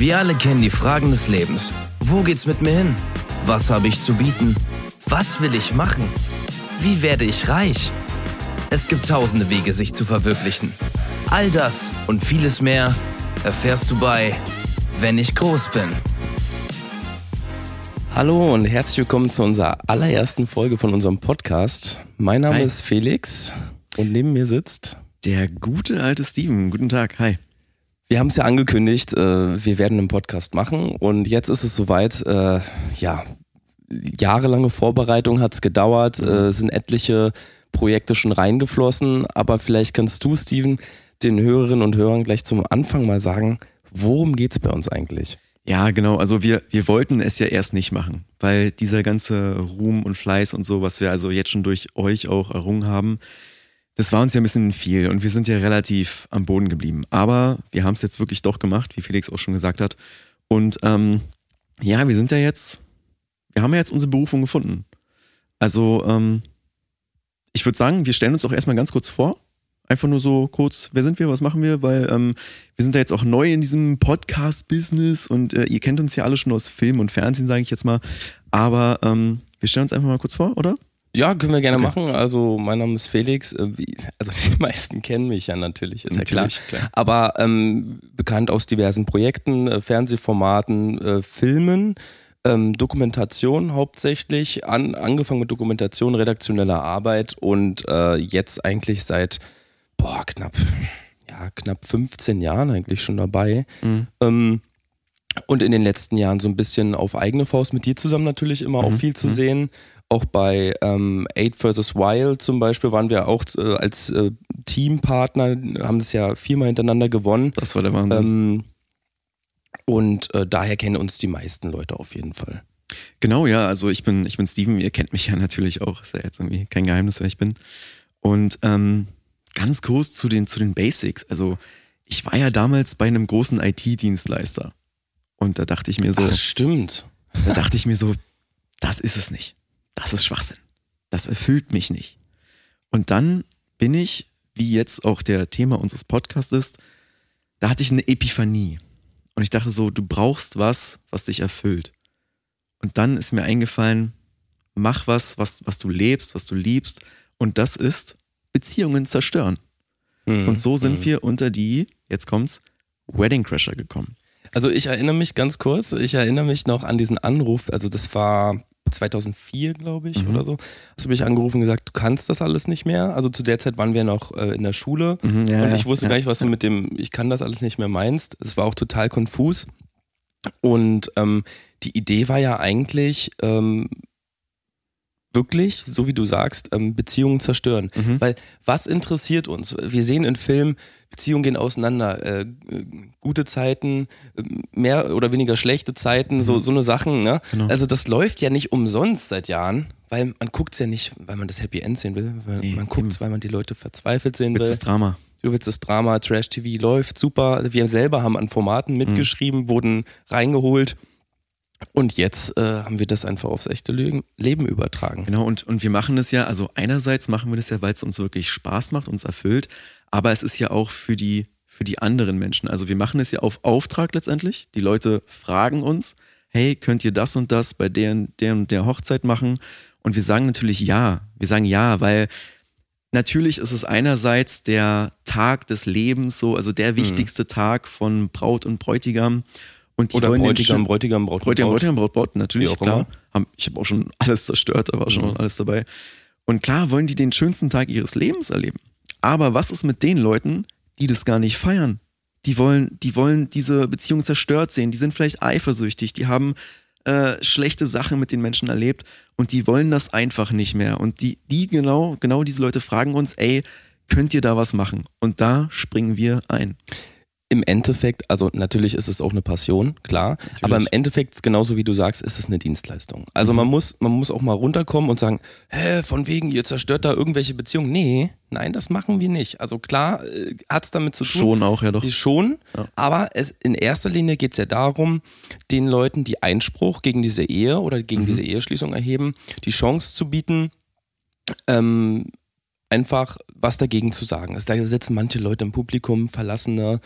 Wir alle kennen die Fragen des Lebens. Wo geht's mit mir hin? Was habe ich zu bieten? Was will ich machen? Wie werde ich reich? Es gibt tausende Wege, sich zu verwirklichen. All das und vieles mehr erfährst du bei Wenn ich groß bin. Hallo und herzlich willkommen zu unserer allerersten Folge von unserem Podcast. Mein Name ist Felix und neben mir sitzt der gute alte Steven. Guten Tag, hi. Wir haben es ja angekündigt, wir werden einen Podcast machen und jetzt ist es soweit, jahrelange Vorbereitung hat es gedauert, sind etliche Projekte schon reingeflossen, aber vielleicht kannst du, Steven, den Hörerinnen und Hörern gleich zum Anfang mal sagen, worum geht's bei uns eigentlich? Ja, genau, also wir wollten es ja erst nicht machen, weil dieser ganze Ruhm und Fleiß und so, was wir also jetzt schon durch euch auch errungen haben, das war uns ja ein bisschen viel und wir sind ja relativ am Boden geblieben. Aber wir haben es jetzt wirklich doch gemacht, wie Felix auch schon gesagt hat. Und wir haben ja jetzt unsere Berufung gefunden. Also ich würde sagen, wir stellen uns auch erstmal ganz kurz vor. Einfach nur so kurz, wer sind wir, was machen wir? Weil wir sind ja jetzt auch neu in diesem Podcast-Business und ihr kennt uns ja alle schon aus Film und Fernsehen, sage ich jetzt mal. Aber wir stellen uns einfach mal kurz vor, oder? Ja, können wir gerne machen. Also mein Name ist Felix. Also die meisten kennen mich ja natürlich, ist natürlich, ja klar. Aber bekannt aus diversen Projekten, Fernsehformaten, Filmen, Dokumentation hauptsächlich. Angefangen mit Dokumentation, redaktioneller Arbeit und jetzt eigentlich seit knapp 15 Jahren eigentlich schon dabei. Mhm. Und in den letzten Jahren so ein bisschen auf eigene Faust mit dir zusammen natürlich immer auch viel zu sehen. Auch bei 8 vs. Wild zum Beispiel waren wir auch als Teampartner, haben das ja 4-mal hintereinander gewonnen. Das war der Wahnsinn. Und daher kennen uns die meisten Leute auf jeden Fall. Genau, ja, also ich bin Steven, ihr kennt mich ja natürlich auch, ist ja jetzt irgendwie kein Geheimnis, wer ich bin. Und ganz kurz zu den Basics, also ich war ja damals bei einem großen IT-Dienstleister und da dachte ich mir so... Ach, stimmt. Da dachte ich mir so, das ist es nicht. Das ist Schwachsinn. Das erfüllt mich nicht. Und dann bin ich, wie jetzt auch der Thema unseres Podcasts ist, da hatte ich eine Epiphanie. Und ich dachte so, du brauchst was, was dich erfüllt. Und dann ist mir eingefallen, mach was du lebst, was du liebst. Und das ist Beziehungen zerstören. Und so sind wir unter die, jetzt kommt's, Wedding Crasher gekommen. Also ich erinnere mich noch an diesen Anruf, also das war 2004, glaube ich, oder so, hast du mich angerufen und gesagt, du kannst das alles nicht mehr. Also zu der Zeit waren wir noch in der Schule und ich wusste gar nicht, was du mit dem ich kann das alles nicht mehr meinst. Es war auch total konfus und die Idee war ja eigentlich wirklich, so wie du sagst, Beziehungen zerstören. Weil was interessiert uns? Wir sehen in Filmen, Beziehungen gehen auseinander, gute Zeiten, mehr oder weniger schlechte Zeiten, so eine Sachen. Ne? Genau. Also das läuft ja nicht umsonst seit Jahren, weil man guckt es ja nicht, weil man das Happy End sehen will, man guckt es, weil man die Leute verzweifelt sehen will. Du willst das Drama, Trash-TV läuft super. Wir selber haben an Formaten mitgeschrieben, wurden reingeholt. Und jetzt haben wir das einfach aufs echte Leben übertragen. Genau, und wir machen das ja, also einerseits machen wir das ja, weil es uns wirklich Spaß macht, uns erfüllt, aber es ist ja auch für die anderen Menschen. Also wir machen es ja auf Auftrag letztendlich. Die Leute fragen uns, hey, könnt ihr das und das bei der und der Hochzeit machen? Und wir sagen natürlich ja. Wir sagen ja, weil natürlich ist es einerseits der Tag des Lebens, so, also der wichtigste Tag von Braut und Bräutigam. Und oder Bräutigam, Braut, natürlich, klar. Ich habe auch schon alles zerstört, da war schon alles dabei. Und klar wollen die den schönsten Tag ihres Lebens erleben. Aber was ist mit den Leuten, die das gar nicht feiern? Die wollen diese Beziehung zerstört sehen, die sind vielleicht eifersüchtig, die haben schlechte Sachen mit den Menschen erlebt und die wollen das einfach nicht mehr. Und die genau diese Leute fragen uns, ey, könnt ihr da was machen? Und da springen wir ein. Im Endeffekt, also natürlich ist es auch eine Passion, klar, natürlich. Aber im Endeffekt, genauso wie du sagst, ist es eine Dienstleistung. Also man muss auch mal runterkommen und sagen, hä, von wegen, ihr zerstört da irgendwelche Beziehungen. Nein, das machen wir nicht. Also klar, hat es damit zu tun. Schon auch, ja doch. Ja. Aber in erster Linie geht es ja darum, den Leuten, die Einspruch gegen diese Ehe oder gegen diese Eheschließung erheben, die Chance zu bieten, einfach was dagegen zu sagen ist. Da sitzen manche Leute im Publikum, Verlassene,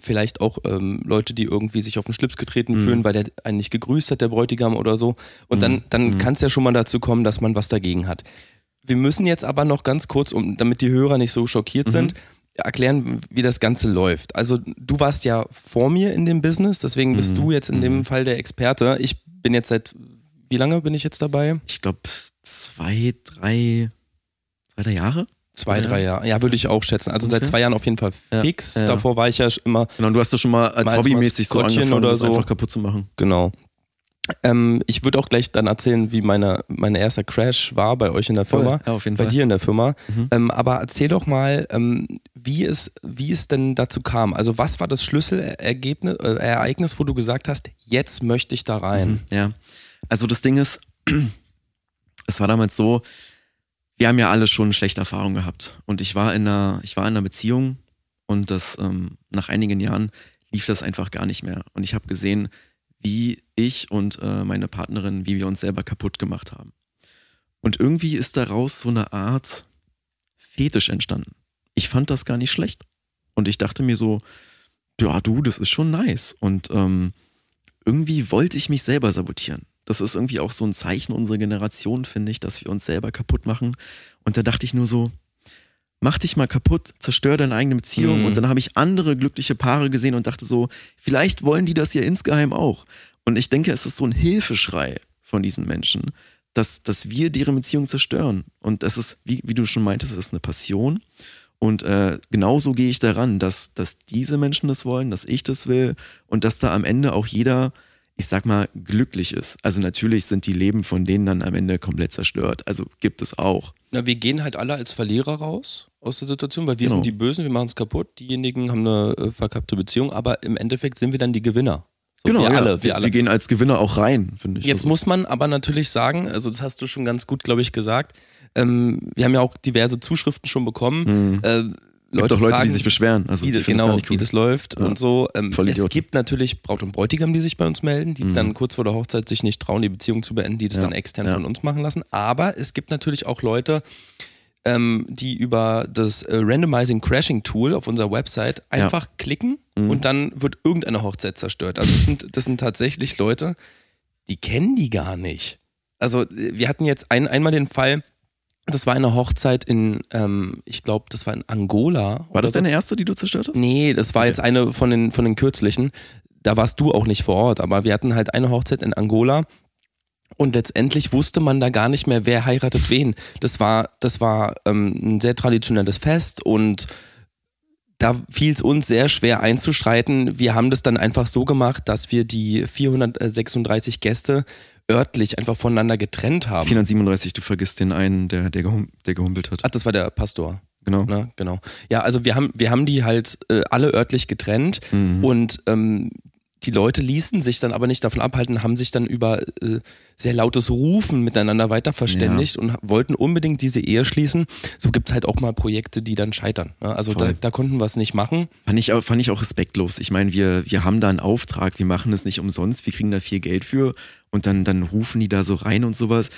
vielleicht auch Leute, die irgendwie sich auf den Schlips getreten fühlen, weil der einen nicht gegrüßt hat, der Bräutigam oder so. Und dann kann es ja schon mal dazu kommen, dass man was dagegen hat. Wir müssen jetzt aber noch ganz kurz, damit die Hörer nicht so schockiert sind, erklären, wie das Ganze läuft. Also du warst ja vor mir in dem Business, deswegen bist du jetzt in dem Fall der Experte. Ich bin jetzt seit, wie lange bin ich jetzt dabei? Ich glaube 2-3 Jahre? 2-3 Jahre, ja, würde ich auch schätzen. Also seit 2 Jahren auf jeden Fall fix. Ja. Davor war ich ja immer... Genau, und du hast das schon mal als hobbymäßig so angefangen, oder so, das einfach kaputt zu machen. Genau. Ich würde auch gleich dann erzählen, wie mein erster Crash war bei euch in der Firma, ja, auf jeden Fall. Bei dir in der Firma. Aber erzähl doch mal, wie es denn dazu kam. Also was war das Schlüsselereignis, wo du gesagt hast, jetzt möchte ich da rein? Ja, also das Ding ist, es war damals so, wir haben ja alle schon schlechte Erfahrungen gehabt. Und ich war in einer Beziehung und das nach einigen Jahren lief das einfach gar nicht mehr. Und ich habe gesehen, wie ich und meine Partnerin, wie wir uns selber kaputt gemacht haben. Und irgendwie ist daraus so eine Art Fetisch entstanden. Ich fand das gar nicht schlecht. Und ich dachte mir so, ja du, das ist schon nice. Und irgendwie wollte ich mich selber sabotieren. Das ist irgendwie auch so ein Zeichen unserer Generation, finde ich, dass wir uns selber kaputt machen. Und da dachte ich nur so, mach dich mal kaputt, zerstör deine eigene Beziehung. Und dann habe ich andere glückliche Paare gesehen und dachte so, vielleicht wollen die das ja insgeheim auch. Und ich denke, es ist so ein Hilfeschrei von diesen Menschen, dass wir deren Beziehung zerstören. Und das ist, wie du schon meintest, es ist eine Passion. Und genauso gehe ich daran, dass diese Menschen das wollen, dass ich das will und dass da am Ende auch jeder, ich sag mal, glücklich ist. Also natürlich sind die Leben von denen dann am Ende komplett zerstört. Also gibt es auch. Na, wir gehen halt alle als Verlierer raus aus der Situation, weil wir sind die Bösen, wir machen es kaputt. Diejenigen haben eine verkappte Beziehung, aber im Endeffekt sind wir dann die Gewinner. So, genau, wir alle. Wir gehen als Gewinner auch rein, finde ich. Jetzt also. Muss man aber natürlich sagen, also das hast du schon ganz gut, glaube ich, gesagt, wir haben ja auch diverse Zuschriften schon bekommen, Leute, gibt auch Leute, die sich beschweren, also die genau, wie das läuft und so. Es gibt natürlich Braut und Bräutigam, die sich bei uns melden, die dann kurz vor der Hochzeit sich nicht trauen, die Beziehung zu beenden, die das dann extern von uns machen lassen. Aber es gibt natürlich auch Leute, die über das Randomizing Crashing Tool auf unserer Website einfach klicken und dann wird irgendeine Hochzeit zerstört. Also das sind tatsächlich Leute, die kennen die gar nicht. Also wir hatten jetzt einmal den Fall, das war eine Hochzeit in, ich glaube, das war in Angola. War das deine erste, die du zerstört hast? Nee, das war jetzt eine von den kürzlichen. Da warst du auch nicht vor Ort, aber wir hatten halt eine Hochzeit in Angola und letztendlich wusste man da gar nicht mehr, wer heiratet wen. Das war ein sehr traditionelles Fest und da fiel es uns sehr schwer einzuschreiten. Wir haben das dann einfach so gemacht, dass wir die 436 Gäste örtlich einfach voneinander getrennt haben. 437, du vergisst den einen, der gehumpelt hat. Ach, das war der Pastor. Genau. Na, genau. Ja, also wir haben die halt alle örtlich getrennt und die Leute ließen sich dann aber nicht davon abhalten, haben sich dann über sehr lautes Rufen miteinander weiter verständigt und wollten unbedingt diese Ehe schließen. So gibt es halt auch mal Projekte, die dann scheitern. Ja, also da konnten wir es nicht machen. Fand ich auch respektlos. Ich meine, wir haben da einen Auftrag, wir machen es nicht umsonst, wir kriegen da viel Geld für und dann rufen die da so rein und sowas.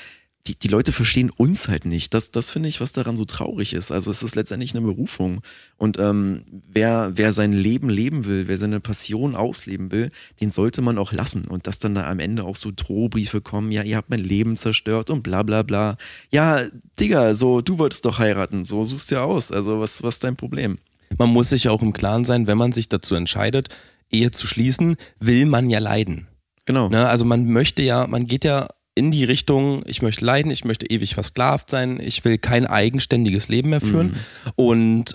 Die Leute verstehen uns halt nicht. Das finde ich, was daran so traurig ist. Also es ist letztendlich eine Berufung. Und wer sein Leben leben will, wer seine Passion ausleben will, den sollte man auch lassen. Und dass dann da am Ende auch so Drohbriefe kommen, ja, ihr habt mein Leben zerstört und bla bla bla. Ja, Digga, so, du wolltest doch heiraten, so suchst du ja aus. Also was ist dein Problem? Man muss sich ja auch im Klaren sein, wenn man sich dazu entscheidet, Ehe zu schließen, will man ja leiden. Genau. Ne? Also man geht ja in die Richtung, ich möchte leiden, ich möchte ewig versklavt sein, ich will kein eigenständiges Leben mehr führen und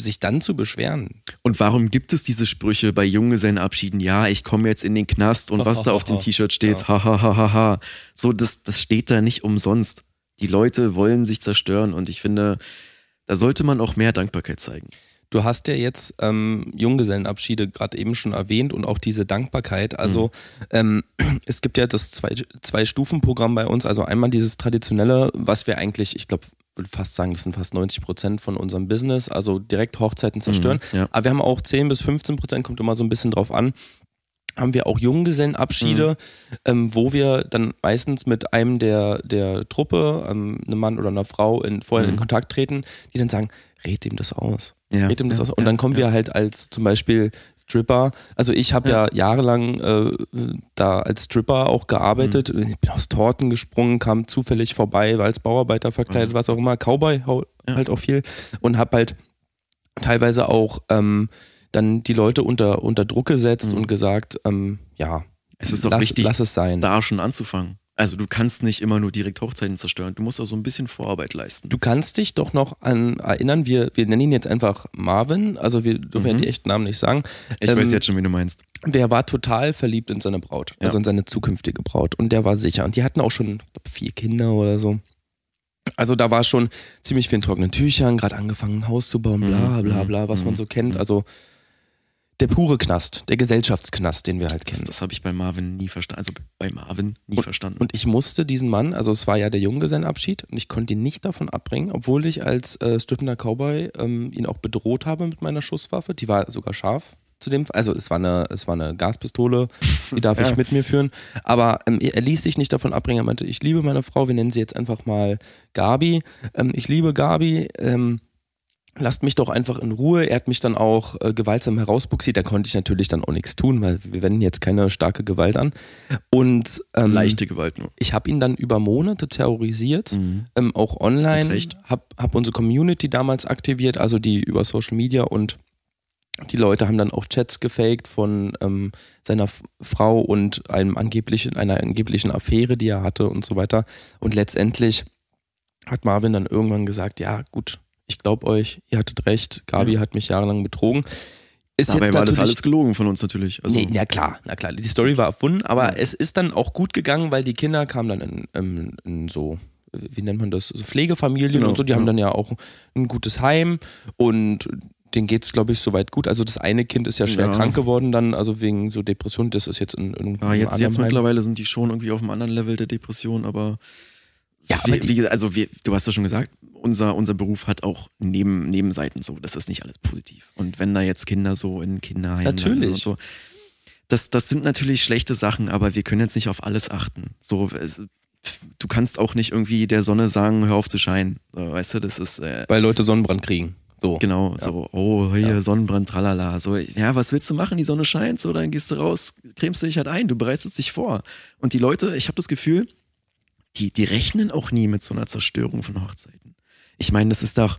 sich dann zu beschweren. Und warum gibt es diese Sprüche bei Junggesellenabschieden? Ja, ich komme jetzt in den Knast und was da auf dem T-Shirt steht, hahaha. So, das steht da nicht umsonst. Die Leute wollen sich zerstören und ich finde, da sollte man auch mehr Dankbarkeit zeigen. Du hast ja jetzt Junggesellenabschiede gerade eben schon erwähnt und auch diese Dankbarkeit. Also es gibt ja das Zwei-Stufen-Programm bei uns. Also einmal dieses Traditionelle, was wir eigentlich, ich glaube, würde fast sagen, das sind fast 90% von unserem Business. Also direkt Hochzeiten zerstören. Aber wir haben auch 10-15%, kommt immer so ein bisschen drauf an, haben wir auch Junggesellenabschiede, wo wir dann meistens mit einem der Truppe, einem Mann oder einer Frau vorher in Kontakt treten, die dann sagen, red ihm das aus. Ja, red ihm das aus. Und dann kommen wir halt als zum Beispiel Stripper. Also ich habe ja jahrelang da als Stripper auch gearbeitet. Ich bin aus Torten gesprungen, kam zufällig vorbei, war als Bauarbeiter verkleidet, was auch immer. Cowboy halt auch viel. Und habe halt teilweise auch dann die Leute unter Druck gesetzt und gesagt, es ist doch wichtig, lass es sein, da schon anzufangen. Also du kannst nicht immer nur direkt Hochzeiten zerstören, du musst auch so ein bisschen Vorarbeit leisten. Du kannst dich doch noch erinnern, wir nennen ihn jetzt einfach Marvin, also wir dürfen ja die echten Namen nicht sagen. Ich weiß jetzt schon, wen du meinst. Der war total verliebt in seine Braut, also in seine zukünftige Braut, und der war sicher. Und die hatten auch schon, ich glaube, 4 Kinder oder so. Also da war schon ziemlich viel in trockenen Tüchern, gerade angefangen ein Haus zu bauen, bla bla bla, was man so kennt, also der pure Knast, der Gesellschaftsknast, den wir halt kennen. Das habe ich bei Marvin nie verstanden. Und ich musste diesen Mann, also es war ja der Junggesellenabschied, und ich konnte ihn nicht davon abbringen, obwohl ich als strippender Cowboy ihn auch bedroht habe mit meiner Schusswaffe. Die war sogar scharf zu dem Fall. Also es war eine Gaspistole, die darf ich mit mir führen. Aber er ließ sich nicht davon abbringen. Er meinte, ich liebe meine Frau, wir nennen sie jetzt einfach mal Gabi. Ich liebe Gabi. Lasst mich doch einfach in Ruhe. Er hat mich dann auch gewaltsam herausbuxiert. Da konnte ich natürlich dann auch nichts tun, weil wir wenden jetzt keine starke Gewalt an. Und leichte Gewalt nur. Ich habe ihn dann über Monate terrorisiert, auch online. Hab unsere Community damals aktiviert, also die über Social Media, und die Leute haben dann auch Chats gefaked von seiner Frau und einer angeblichen Affäre, die er hatte und so weiter. Und letztendlich hat Marvin dann irgendwann gesagt, ja gut, ich glaube euch, ihr hattet recht, Gabi hat mich jahrelang betrogen. Dabei war das alles gelogen von uns natürlich. Also na klar, die Story war erfunden, aber es ist dann auch gut gegangen, weil die Kinder kamen dann in so, wie nennt man das, so Pflegefamilien und so, die haben dann ja auch ein gutes Heim und denen geht's, glaube ich, soweit gut. Also das eine Kind ist ja schwer krank geworden dann, also wegen so Depressionen, das ist jetzt in irgendeinem jetzt mittlerweile sind die schon irgendwie auf einem anderen Level der Depression, aber... Ja, aber du hast ja schon gesagt, unser Beruf hat auch Nebenseiten so, das ist nicht alles positiv. Und wenn da jetzt Kinder so in Kinderheimen und so, das sind natürlich schlechte Sachen, aber wir können jetzt nicht auf alles achten. So, du kannst auch nicht irgendwie der Sonne sagen, hör auf zu scheinen. So, weißt du, das ist... weil Leute Sonnenbrand kriegen. So. Genau, Sonnenbrand, tralala. So, ja, was willst du machen? Die Sonne scheint, so, dann gehst du raus, cremst du dich halt ein, du bereitest dich vor. Und die Leute, ich habe das Gefühl... Die rechnen auch nie mit so einer Zerstörung von Hochzeiten. Ich meine, das ist doch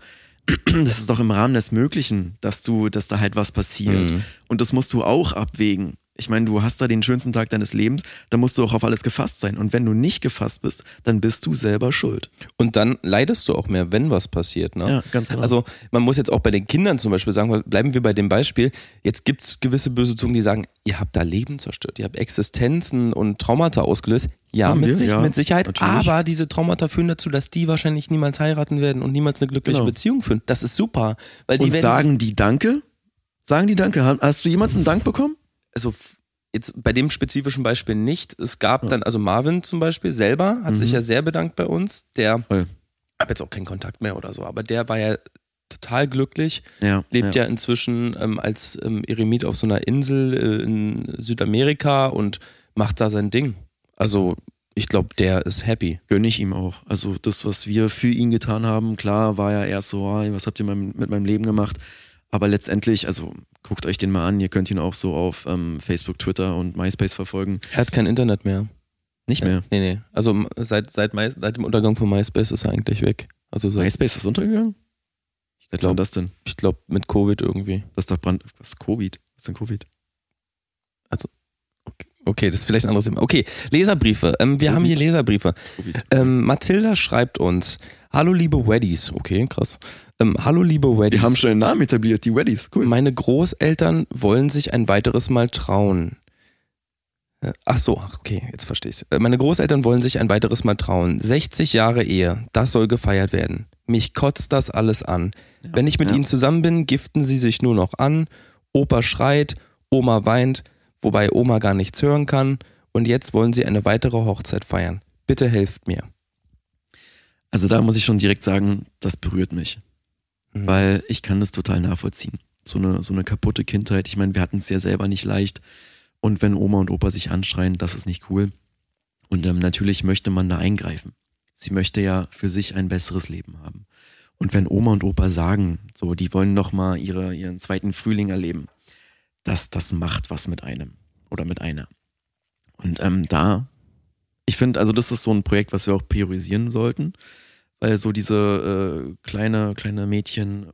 im Rahmen des Möglichen, dass da halt was passiert. Und das musst du auch abwägen. Ich meine, du hast da den schönsten Tag deines Lebens, da musst du auch auf alles gefasst sein. Und wenn du nicht gefasst bist, dann bist du selber schuld. Und dann leidest du auch mehr, wenn was passiert, ne? Ja, ganz genau. Also man muss jetzt auch bei den Kindern zum Beispiel sagen, bleiben wir bei dem Beispiel, jetzt gibt es gewisse böse Zungen, die sagen, ihr habt da Leben zerstört, ihr habt Existenzen und Traumata ausgelöst. Ja, mit Sicherheit, natürlich. Aber diese Traumata führen dazu, dass die wahrscheinlich niemals heiraten werden und niemals eine glückliche Beziehung führen. Das ist super. Weil und sagen die Danke? Hast du jemals einen Dank bekommen? Also jetzt bei dem spezifischen Beispiel nicht. Es gab dann, also Marvin zum Beispiel selber hat sich ja sehr bedankt bei uns. Der habe jetzt auch keinen Kontakt mehr oder so, aber der war ja total glücklich. Ja, lebt ja inzwischen als Eremit auf so einer Insel in Südamerika und macht da sein Ding. Also ich glaube, der ist happy. Gönne ich ihm auch. Also das, was wir für ihn getan haben, klar, war ja erst so, was habt ihr mit meinem Leben gemacht? Aber letztendlich, also guckt euch den mal an, ihr könnt ihn auch so auf Facebook, Twitter und MySpace verfolgen. Er hat kein Internet mehr. Nicht mehr? Nee. Also seit dem Untergang von MySpace ist er eigentlich weg. Also MySpace ist untergegangen? Seit wann das denn? Ich glaube mit Covid irgendwie. Das ist doch Was ist Covid? Was ist denn Covid? Also, okay, das ist vielleicht ein anderes Thema. Okay, Leserbriefe. Wir haben hier Leserbriefe. Mathilda schreibt uns: Hallo liebe Weddies. Okay, krass. Hallo liebe Weddies. Wir haben schon den Namen etabliert, die Weddies. Cool. Meine Großeltern wollen sich ein weiteres Mal trauen. Jetzt verstehe ich's. Meine Großeltern wollen sich ein weiteres Mal trauen. 60 Jahre Ehe, das soll gefeiert werden. Mich kotzt das alles an. Ja, wenn ich mit ihnen zusammen bin, giften sie sich nur noch an. Opa schreit, Oma weint, wobei Oma gar nichts hören kann. Und jetzt wollen sie eine weitere Hochzeit feiern. Bitte helft mir. Also da muss ich schon direkt sagen, das berührt mich. Weil ich kann das total nachvollziehen. So eine kaputte Kindheit. Ich meine, wir hatten es ja selber nicht leicht. Und wenn Oma und Opa sich anschreien, das ist nicht cool. Und natürlich möchte man da eingreifen. Sie möchte ja für sich ein besseres Leben haben. Und wenn Oma und Opa sagen, so, die wollen nochmal ihren zweiten Frühling erleben, das macht was mit einem oder mit einer. Und ich finde, also das ist so ein Projekt, was wir auch priorisieren sollten, weil so diese kleine Mädchen-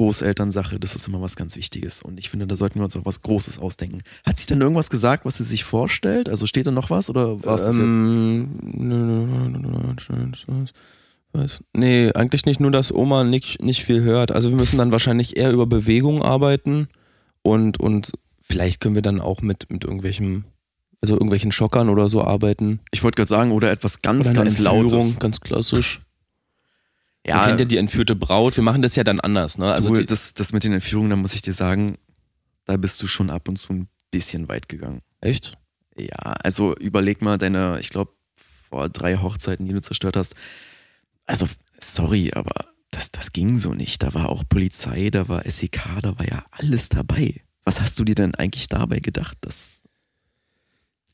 Großelternsache, das ist immer was ganz Wichtiges. Und ich finde, da sollten wir uns auch was Großes ausdenken. Hat sie denn irgendwas gesagt, was sie sich vorstellt? Also steht da noch was oder war es das jetzt? Nee, eigentlich nicht, nur dass Oma nicht viel hört. Also wir müssen dann wahrscheinlich eher über Bewegung arbeiten und vielleicht können wir dann auch mit irgendwelchen Schockern oder so arbeiten. Ich wollte gerade sagen, oder etwas ganz, oder ganz Lautes. Ganz klassisch. Ja, ihr kennt ja die entführte Braut, wir machen das ja dann anders. Ne? Also das mit den Entführungen, da muss ich dir sagen, da bist du schon ab und zu ein bisschen weit gegangen. Echt? Ja, also überleg mal deine, ich glaube, vor 3 Hochzeiten, die du zerstört hast. Also, sorry, aber das ging so nicht. Da war auch Polizei, da war SEK, da war ja alles dabei. Was hast du dir denn eigentlich dabei gedacht?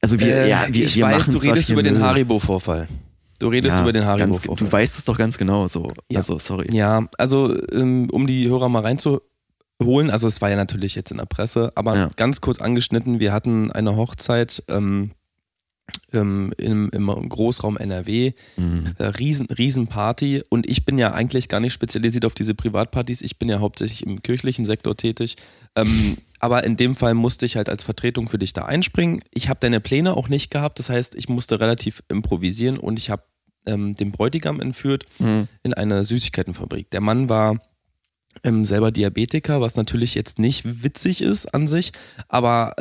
Wir machen es. Du redest über den Haribo-Vorfall. Du redest über den Haribo. Du weißt es doch ganz genau so. Ja. Also, sorry. Ja, also um die Hörer mal reinzuholen, also es war ja natürlich jetzt in der Presse, aber ganz kurz angeschnitten, wir hatten eine Hochzeit im Großraum NRW, Riesenparty, und ich bin ja eigentlich gar nicht spezialisiert auf diese Privatpartys, ich bin ja hauptsächlich im kirchlichen Sektor tätig, aber in dem Fall musste ich halt als Vertretung für dich da einspringen. Ich habe deine Pläne auch nicht gehabt, das heißt, ich musste relativ improvisieren und ich habe den Bräutigam entführt in eine Süßigkeitenfabrik. Der Mann war selber Diabetiker, was natürlich jetzt nicht witzig ist an sich, aber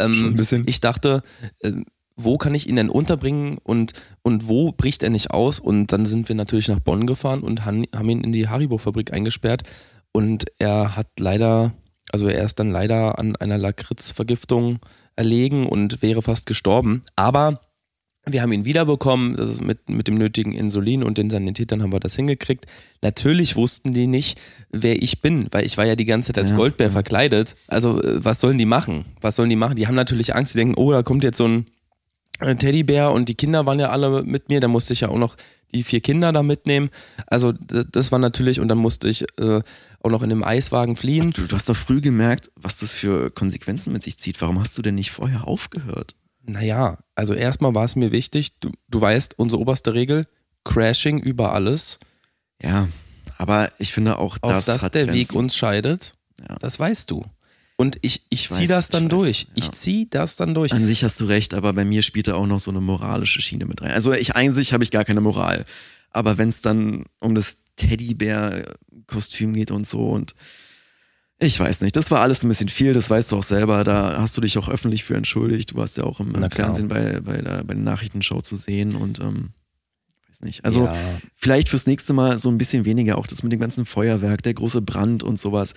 ich dachte, wo kann ich ihn denn unterbringen und wo bricht er nicht aus? Und dann sind wir natürlich nach Bonn gefahren und haben ihn in die Haribo-Fabrik eingesperrt und er ist dann leider an einer Lakritzvergiftung erlegen und wäre fast gestorben. Aber wir haben ihn wiederbekommen, das ist mit dem nötigen Insulin und den Sanitätern haben wir das hingekriegt. Natürlich wussten die nicht, wer ich bin, weil ich war ja die ganze Zeit als Goldbär verkleidet. Also was sollen die machen? Die haben natürlich Angst, die denken, oh, da kommt jetzt so ein Teddybär und die Kinder waren ja alle mit mir, da musste ich ja auch noch die 4 Kinder da mitnehmen. Also das war natürlich, und dann musste ich auch noch in dem Eiswagen fliehen. Du hast doch früh gemerkt, was das für Konsequenzen mit sich zieht. Warum hast du denn nicht vorher aufgehört? Naja, also erstmal war es mir wichtig, du weißt, unsere oberste Regel, Crashing über alles. Ja, aber ich finde auch, dass der Weg uns scheidet, das weißt du. Und ich ziehe das dann durch. Ich ziehe das dann durch. An sich hast du recht, aber bei mir spielt da auch noch so eine moralische Schiene mit rein. Also an sich habe ich gar keine Moral. Aber wenn es dann um das Teddybär-Kostüm geht und so, und ich weiß nicht, das war alles ein bisschen viel, das weißt du auch selber, da hast du dich auch öffentlich für entschuldigt, du warst ja auch im Fernsehen bei der Nachrichtenshow zu sehen und weiß nicht, also vielleicht fürs nächste Mal so ein bisschen weniger, auch das mit dem ganzen Feuerwerk, der große Brand und sowas.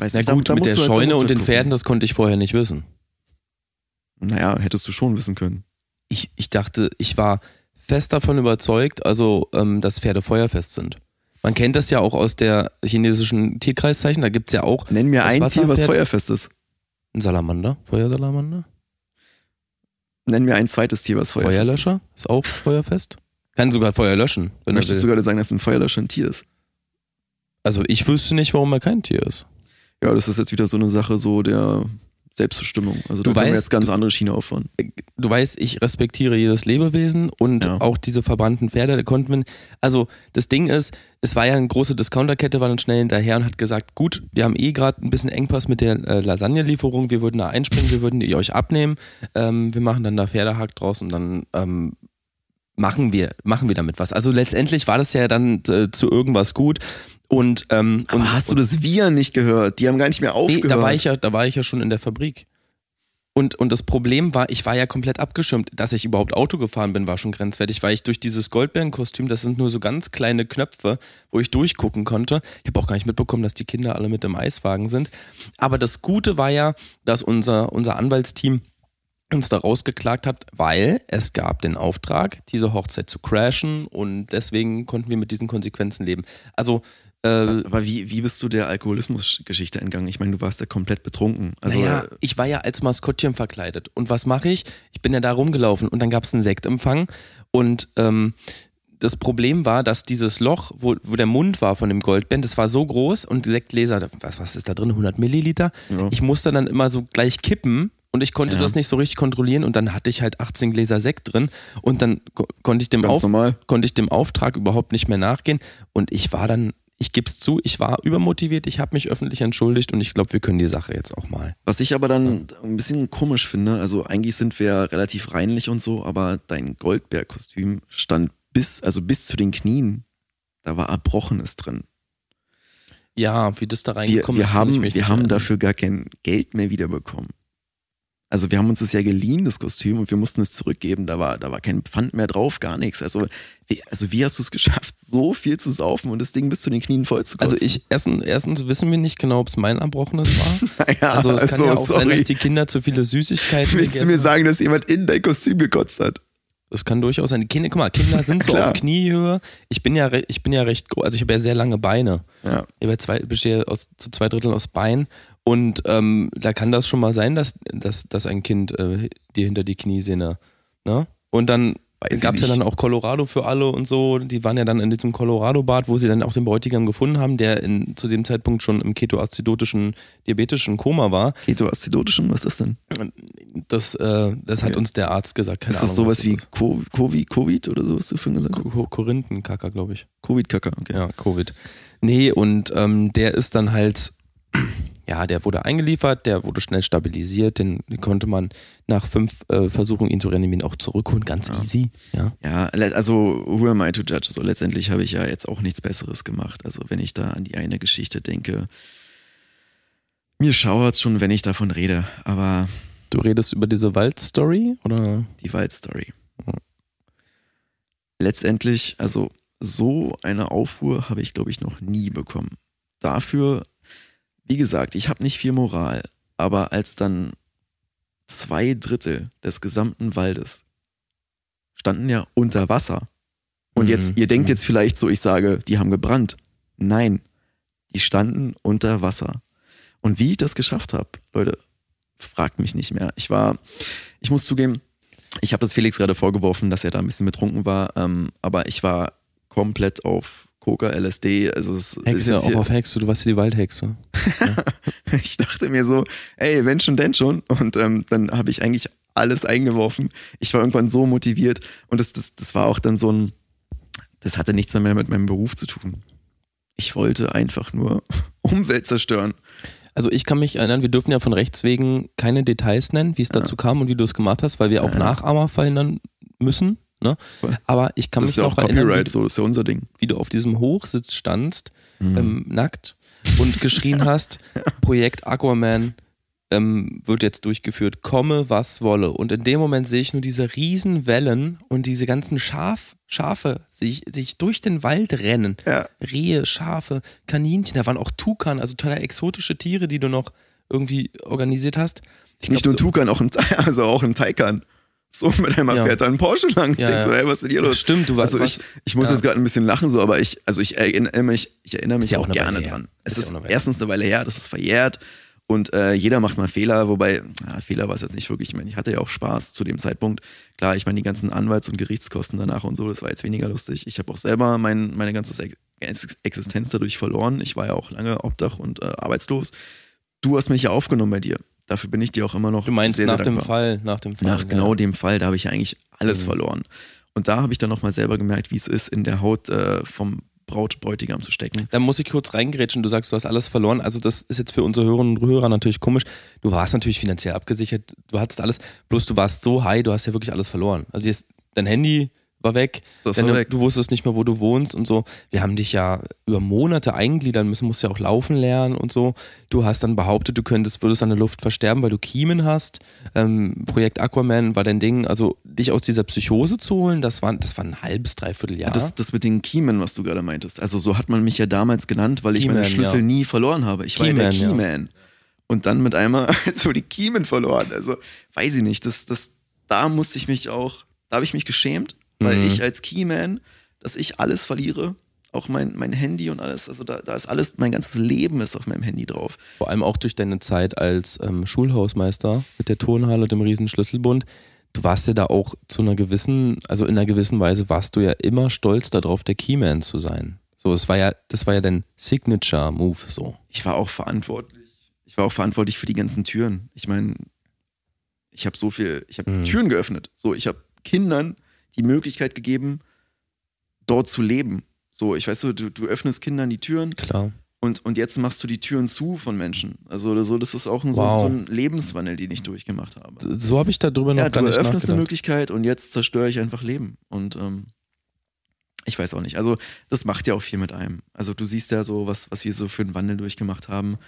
Na gut, mit der Scheune und den Pferden, das konnte ich vorher nicht wissen. Naja, hättest du schon wissen können. Ich dachte, ich war fest davon überzeugt, also dass Pferde feuerfest sind. Man kennt das ja auch aus der chinesischen Tierkreiszeichen, da gibt es ja auch... Nenn mir ein Tier, was feuerfest ist. Ein Salamander, Feuersalamander. Nenn mir ein zweites Tier, was feuerfest ist. Feuerlöscher ist auch feuerfest. Kann sogar Feuer löschen. Möchtest du gerade sagen, dass ein Feuerlöscher ein Tier ist? Also ich wüsste nicht, warum er kein Tier ist. Ja, das ist jetzt wieder so eine Sache so der Selbstbestimmung. Also da können wir jetzt ganz andere Schiene auffahren. Du weißt, ich respektiere jedes Lebewesen und auch diese verbrannten Pferde, da konnten wir... Also das Ding ist, es war ja eine große Discounterkette, war dann schnell hinterher und hat gesagt, gut, wir haben gerade ein bisschen Engpass mit der Lasagne-Lieferung, wir würden da einspringen, wir würden die euch abnehmen, wir machen dann da Pferdehack draus und dann... machen wir damit was. Also letztendlich war das ja dann zu irgendwas gut. Und, aber hast du das Wir nicht gehört? Die haben gar nicht mehr aufgehört. Nee, da war ich ja schon in der Fabrik. Und das Problem war, ich war ja komplett abgeschirmt. Dass ich überhaupt Auto gefahren bin, war schon grenzwertig, weil ich durch dieses Goldbeerenkostüm, das sind nur so ganz kleine Knöpfe, wo ich durchgucken konnte. Ich habe auch gar nicht mitbekommen, dass die Kinder alle mit im Eiswagen sind. Aber das Gute war ja, dass unser Anwaltsteam uns da rausgeklagt habt, weil es gab den Auftrag, diese Hochzeit zu crashen und deswegen konnten wir mit diesen Konsequenzen leben. Also Aber wie bist du der Alkoholismusgeschichte entgangen? Ich meine, du warst ja komplett betrunken. Also, naja, ich war ja als Maskottchen verkleidet. Und was mache ich? Ich bin ja da rumgelaufen und dann gab es einen Sektempfang. Und das Problem war, dass dieses Loch, wo der Mund war von dem Goldband, das war so groß und die Sektgläser, was ist da drin, 100 Milliliter? Ja. Ich musste dann immer so gleich kippen. Und ich konnte das nicht so richtig kontrollieren und dann hatte ich halt 18 Gläser Sekt drin und dann konnte ich dem Auftrag überhaupt nicht mehr nachgehen und ich gebe es zu, ich war übermotiviert, ich habe mich öffentlich entschuldigt und ich glaube, wir können die Sache jetzt auch mal. Was ich aber dann ein bisschen komisch finde, also eigentlich sind wir ja relativ reinlich und so, aber dein Goldbär-Kostüm stand bis zu den Knien, da war Erbrochenes drin. Ja, wie das da reingekommen ist, wir haben dafür gar kein Geld mehr wiederbekommen. Also wir haben uns das ja geliehen, das Kostüm, und wir mussten es zurückgeben, da war kein Pfand mehr drauf, gar nichts. Also wie hast du es geschafft, so viel zu saufen und das Ding bis zu den Knien voll zu kotzen? Also erstens wissen wir nicht genau, ob es mein Erbrochenes war. Naja, also es kann ja auch sein, dass die Kinder zu viele Süßigkeiten gegessen haben. Willst du mir sagen, dass jemand in dein Kostüm gekotzt hat? Das kann durchaus sein. Kinder sind so auf Kniehöhe. Ich bin ja recht groß, also ich habe ja sehr lange Beine. Ja. Ich bestehe zu 2 Drittel aus Beinen. Und da kann das schon mal sein, dass ein Kind dir hinter die Kniesehne, ne? Und dann gab es ja dann auch Colorado für alle und so. Die waren ja dann in diesem Colorado-Bad, wo sie dann auch den Bräutigam gefunden haben, der zu dem Zeitpunkt schon im ketoacidotischen, diabetischen Koma war. Ketoacidotischen? Was ist das denn? Das hat uns der Arzt gesagt. Keine Ahnung, das sowas wie Covid oder sowas? Du vorhin gesagt hast? Korinthenkacker, glaube ich. Covid-Kacker, okay. Ja, Covid. Nee, und der ist dann halt... Ja, der wurde eingeliefert, der wurde schnell stabilisiert, den konnte man nach 5 Versuchen, ihn zu reanimieren, auch zurückholen, ganz easy. Ja, also who am I to judge? So, letztendlich habe ich ja jetzt auch nichts Besseres gemacht. Also wenn ich da an die eine Geschichte denke, mir schauert's schon, wenn ich davon rede, aber... Du redest über diese Waldstory, oder? Die Waldstory. Ja. Letztendlich, also so eine Aufruhr habe ich, glaube ich, noch nie bekommen. Dafür... Wie gesagt, ich habe nicht viel Moral, aber als dann 2 Drittel des gesamten Waldes standen ja unter Wasser. Und jetzt, ihr denkt jetzt vielleicht so, ich sage, die haben gebrannt. Nein, die standen unter Wasser. Und wie ich das geschafft habe, Leute, fragt mich nicht mehr. Ich muss zugeben, ich habe das Felix gerade vorgeworfen, dass er da ein bisschen betrunken war, aber ich war komplett auf Poker, LSD, also es Hexe, ist auch auf Hexe, du warst ja die Waldhexe. Ja. Ich dachte mir so, ey, wenn schon, denn schon. Und dann habe ich eigentlich alles eingeworfen. Ich war irgendwann so motiviert und das war auch dann so ein, das hatte nichts mehr mit meinem Beruf zu tun. Ich wollte einfach nur Umwelt zerstören. Also ich kann mich erinnern, wir dürfen ja von Rechts wegen keine Details nennen, wie es dazu kam und wie du es gemacht hast, weil wir auch Nachahmer verhindern müssen. Ne? Aber ich kann mich noch erinnern, wie du auf diesem Hochsitz standst, nackt und geschrien hast, Projekt Aquaman wird jetzt durchgeführt, komme was wolle. Und in dem Moment sehe ich nur diese riesen Wellen und diese ganzen Schafe sich durch den Wald rennen. Ja. Rehe, Schafe, Kaninchen, da waren auch Tukan, also total exotische Tiere, die du noch irgendwie organisiert hast. Tukan, auch ein Taikan. So, mit einmal fährt da ein Porsche lang. Ich denke so, ey, was ist hier los? Stimmt, du warst. Also ich muss jetzt gerade ein bisschen lachen, so, aber ich erinnere mich auch gerne dran. Es ist erstens eine Weile her, das ist verjährt und jeder macht mal Fehler, wobei, Fehler war es jetzt nicht wirklich. Ich meine, ich hatte ja auch Spaß zu dem Zeitpunkt. Klar, ich meine, die ganzen Anwalts- und Gerichtskosten danach und so, das war jetzt weniger lustig. Ich habe auch selber meine ganze Existenz dadurch verloren. Ich war ja auch lange obdach und arbeitslos. Du hast mich ja aufgenommen bei dir. Dafür bin ich dir auch immer noch sehr, sehr dankbar. Du meinst nach dem Fall? Nach genau dem Fall, da habe ich ja eigentlich alles verloren. Und da habe ich dann nochmal selber gemerkt, wie es ist, in der Haut vom Bräutigam zu stecken. Da muss ich kurz reingrätschen, du sagst, du hast alles verloren. Also das ist jetzt für unsere Hörerinnen und Hörer natürlich komisch. Du warst natürlich finanziell abgesichert, du hattest alles, bloß du warst so high, du hast ja wirklich alles verloren. Also jetzt dein Handy... war weg. Du wusstest nicht mehr, wo du wohnst und so. Wir haben dich ja über Monate eingliedern müssen, musst ja auch laufen lernen und so. Du hast dann behauptet, du würdest an der Luft versterben, weil du Kiemen hast. Projekt Aquaman war dein Ding. Also dich aus dieser Psychose zu holen, das war ein halbes, dreiviertel Jahr. Das mit den Kiemen, was du gerade meintest. Also so hat man mich ja damals genannt, weil ich meine Schlüssel nie verloren habe. Ich war der Keyman. Ja. Und dann mit einmal so die Kiemen verloren. Also weiß ich nicht, da habe ich mich geschämt. Weil ich als Keyman, dass ich alles verliere, auch mein Handy und alles, also da ist alles, mein ganzes Leben ist auf meinem Handy drauf. Vor allem auch durch deine Zeit als Schulhausmeister mit der Turnhalle und dem riesen Schlüsselbund. Du warst ja da auch in einer gewissen Weise warst du ja immer stolz darauf, der Keyman zu sein. So, das war ja dein Signature-Move so. Ich war auch verantwortlich. Ich war auch verantwortlich für die ganzen Türen. Ich meine, ich habe Türen geöffnet. So, ich habe Kindern die Möglichkeit gegeben, dort zu leben. So, ich weiß so, du öffnest Kindern die Türen. Klar. Und jetzt machst du die Türen zu von Menschen. Also so, das ist auch so ein Lebenswandel, den ich durchgemacht habe. So habe ich darüber noch gar nicht nachgedacht. Du öffnest eine Möglichkeit und jetzt zerstöre ich einfach Leben. Und ich weiß auch nicht. Also das macht ja auch viel mit einem. Also du siehst ja so, was wir so für einen Wandel durchgemacht haben.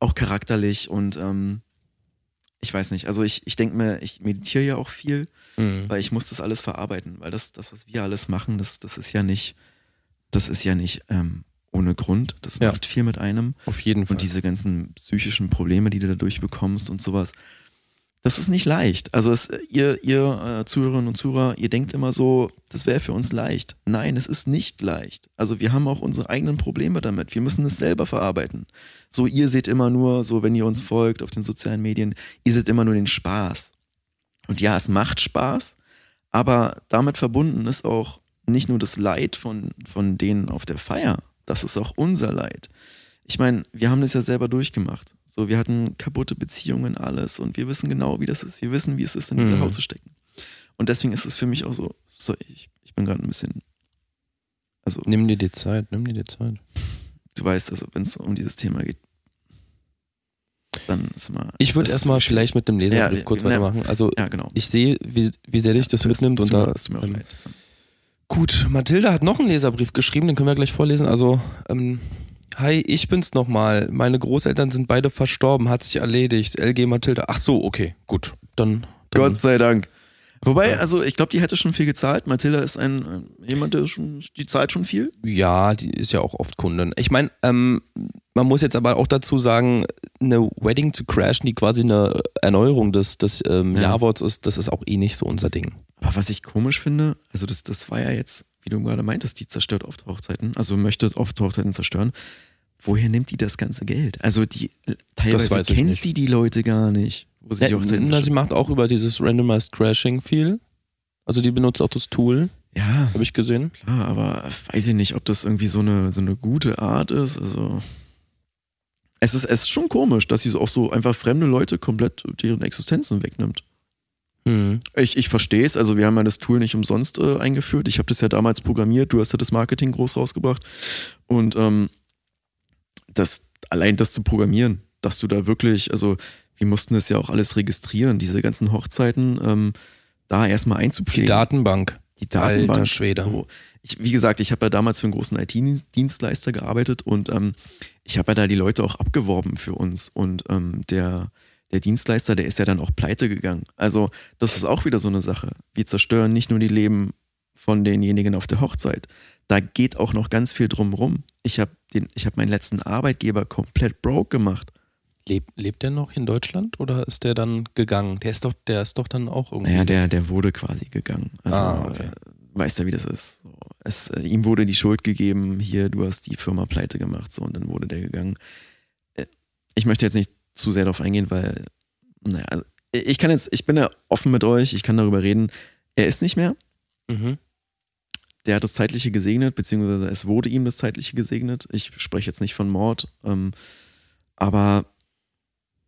Auch charakterlich und ich weiß nicht. Also ich denke mir, ich meditiere ja auch viel, weil ich muss das alles verarbeiten. Weil das was wir alles machen, das ist ja nicht ohne Grund. Das macht viel mit einem. Auf jeden Fall. Und diese ganzen psychischen Probleme, die du dadurch bekommst und sowas, das ist nicht leicht. Also ihr Zuhörerinnen und Zuhörer, ihr denkt immer so, das wäre für uns leicht. Nein, es ist nicht leicht. Also wir haben auch unsere eigenen Probleme damit. Wir müssen es selber verarbeiten. So, ihr seht immer nur, so wenn ihr uns folgt auf den sozialen Medien, ihr seht immer nur den Spaß. Und ja, es macht Spaß, aber damit verbunden ist auch nicht nur das Leid von denen auf der Feier. Das ist auch unser Leid. Ich meine, wir haben das ja selber durchgemacht. So, wir hatten kaputte Beziehungen, alles. Und wir wissen genau, wie das ist. Wir wissen, wie es ist, in dieser Haut zu stecken. Und deswegen ist es für mich auch so ich bin gerade ein bisschen... Also, nimm dir die Zeit. Du weißt, also wenn es um dieses Thema geht, dann ist mal... Ich würde erstmal vielleicht mit dem Leserbrief kurz weitermachen. Also, ja, genau. Ich sehe, wie sehr dich das mitnimmt. Das tut mir auch leid. Gut, Mathilda hat noch einen Leserbrief geschrieben, den können wir gleich vorlesen. Also, hi, ich bin's nochmal. Meine Großeltern sind beide verstorben, hat sich erledigt. LG Mathilda. Ach so, okay, gut. Dann Gott sei Dank. Wobei, also ich glaube, die hätte schon viel gezahlt. Mathilda ist jemand, der die zahlt schon viel. Ja, die ist ja auch oft Kundin. Ich meine, man muss jetzt aber auch dazu sagen, eine Wedding zu crashen, die quasi eine Erneuerung des Jahrworts ist, das ist auch eh nicht so unser Ding. Aber was ich komisch finde, also das war ja jetzt... Wie du gerade meintest, die zerstört oft Hochzeiten, also möchte oft Hochzeiten zerstören. Woher nimmt die das ganze Geld? Also die teilweise kennt sie die Leute gar nicht. Wo sie, sie macht auch über dieses Randomized Crashing viel. Also die benutzt auch das Tool. Ja. Habe ich gesehen. Klar, aber weiß ich nicht, ob das irgendwie so eine gute Art ist. Also es ist schon komisch, dass sie auch so einfach fremde Leute komplett deren Existenzen wegnimmt. Hm. Ich verstehe es, also wir haben ja das Tool nicht umsonst eingeführt, ich habe das ja damals programmiert, du hast ja das Marketing groß rausgebracht und das zu programmieren, dass du da wirklich, also wir mussten das ja auch alles registrieren, diese ganzen Hochzeiten da erstmal einzupflegen. Die Datenbank. Alter Schwede. So. Wie gesagt, ich habe ja damals für einen großen IT-Dienstleister gearbeitet und ich habe ja da die Leute auch abgeworben für uns und der Dienstleister, der ist ja dann auch pleite gegangen. Also das ist auch wieder so eine Sache. Wir zerstören nicht nur die Leben von denjenigen auf der Hochzeit. Da geht auch noch ganz viel drum rum. Ich hab meinen letzten Arbeitgeber komplett broke gemacht. Lebt der noch in Deutschland oder ist der dann gegangen? Der ist doch dann auch irgendwie... Naja, der wurde quasi gegangen. Also okay. Weiß ja, wie das ist. Ihm wurde die Schuld gegeben, hier, du hast die Firma pleite gemacht, so, und dann wurde der gegangen. Ich möchte jetzt nicht zu sehr darauf eingehen, weil, naja, ich bin ja offen mit euch, ich kann darüber reden. Er ist nicht mehr. Mhm. Der hat das Zeitliche gesegnet, beziehungsweise es wurde ihm das Zeitliche gesegnet. Ich spreche jetzt nicht von Mord, aber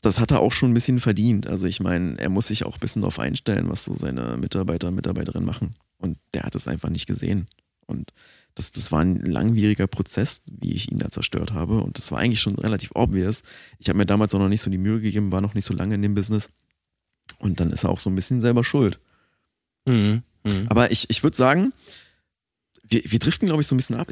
das hat er auch schon ein bisschen verdient. Also ich meine, er muss sich auch ein bisschen darauf einstellen, was so seine Mitarbeiter und Mitarbeiterinnen machen. Und der hat es einfach nicht gesehen. Und das war ein langwieriger Prozess, wie ich ihn da zerstört habe. Und das war eigentlich schon relativ obvious. Ich habe mir damals auch noch nicht so die Mühe gegeben, war noch nicht so lange in dem Business. Und dann ist er auch so ein bisschen selber schuld. Mhm. Mhm. Aber ich würde sagen, wir driften, glaube ich, so ein bisschen ab.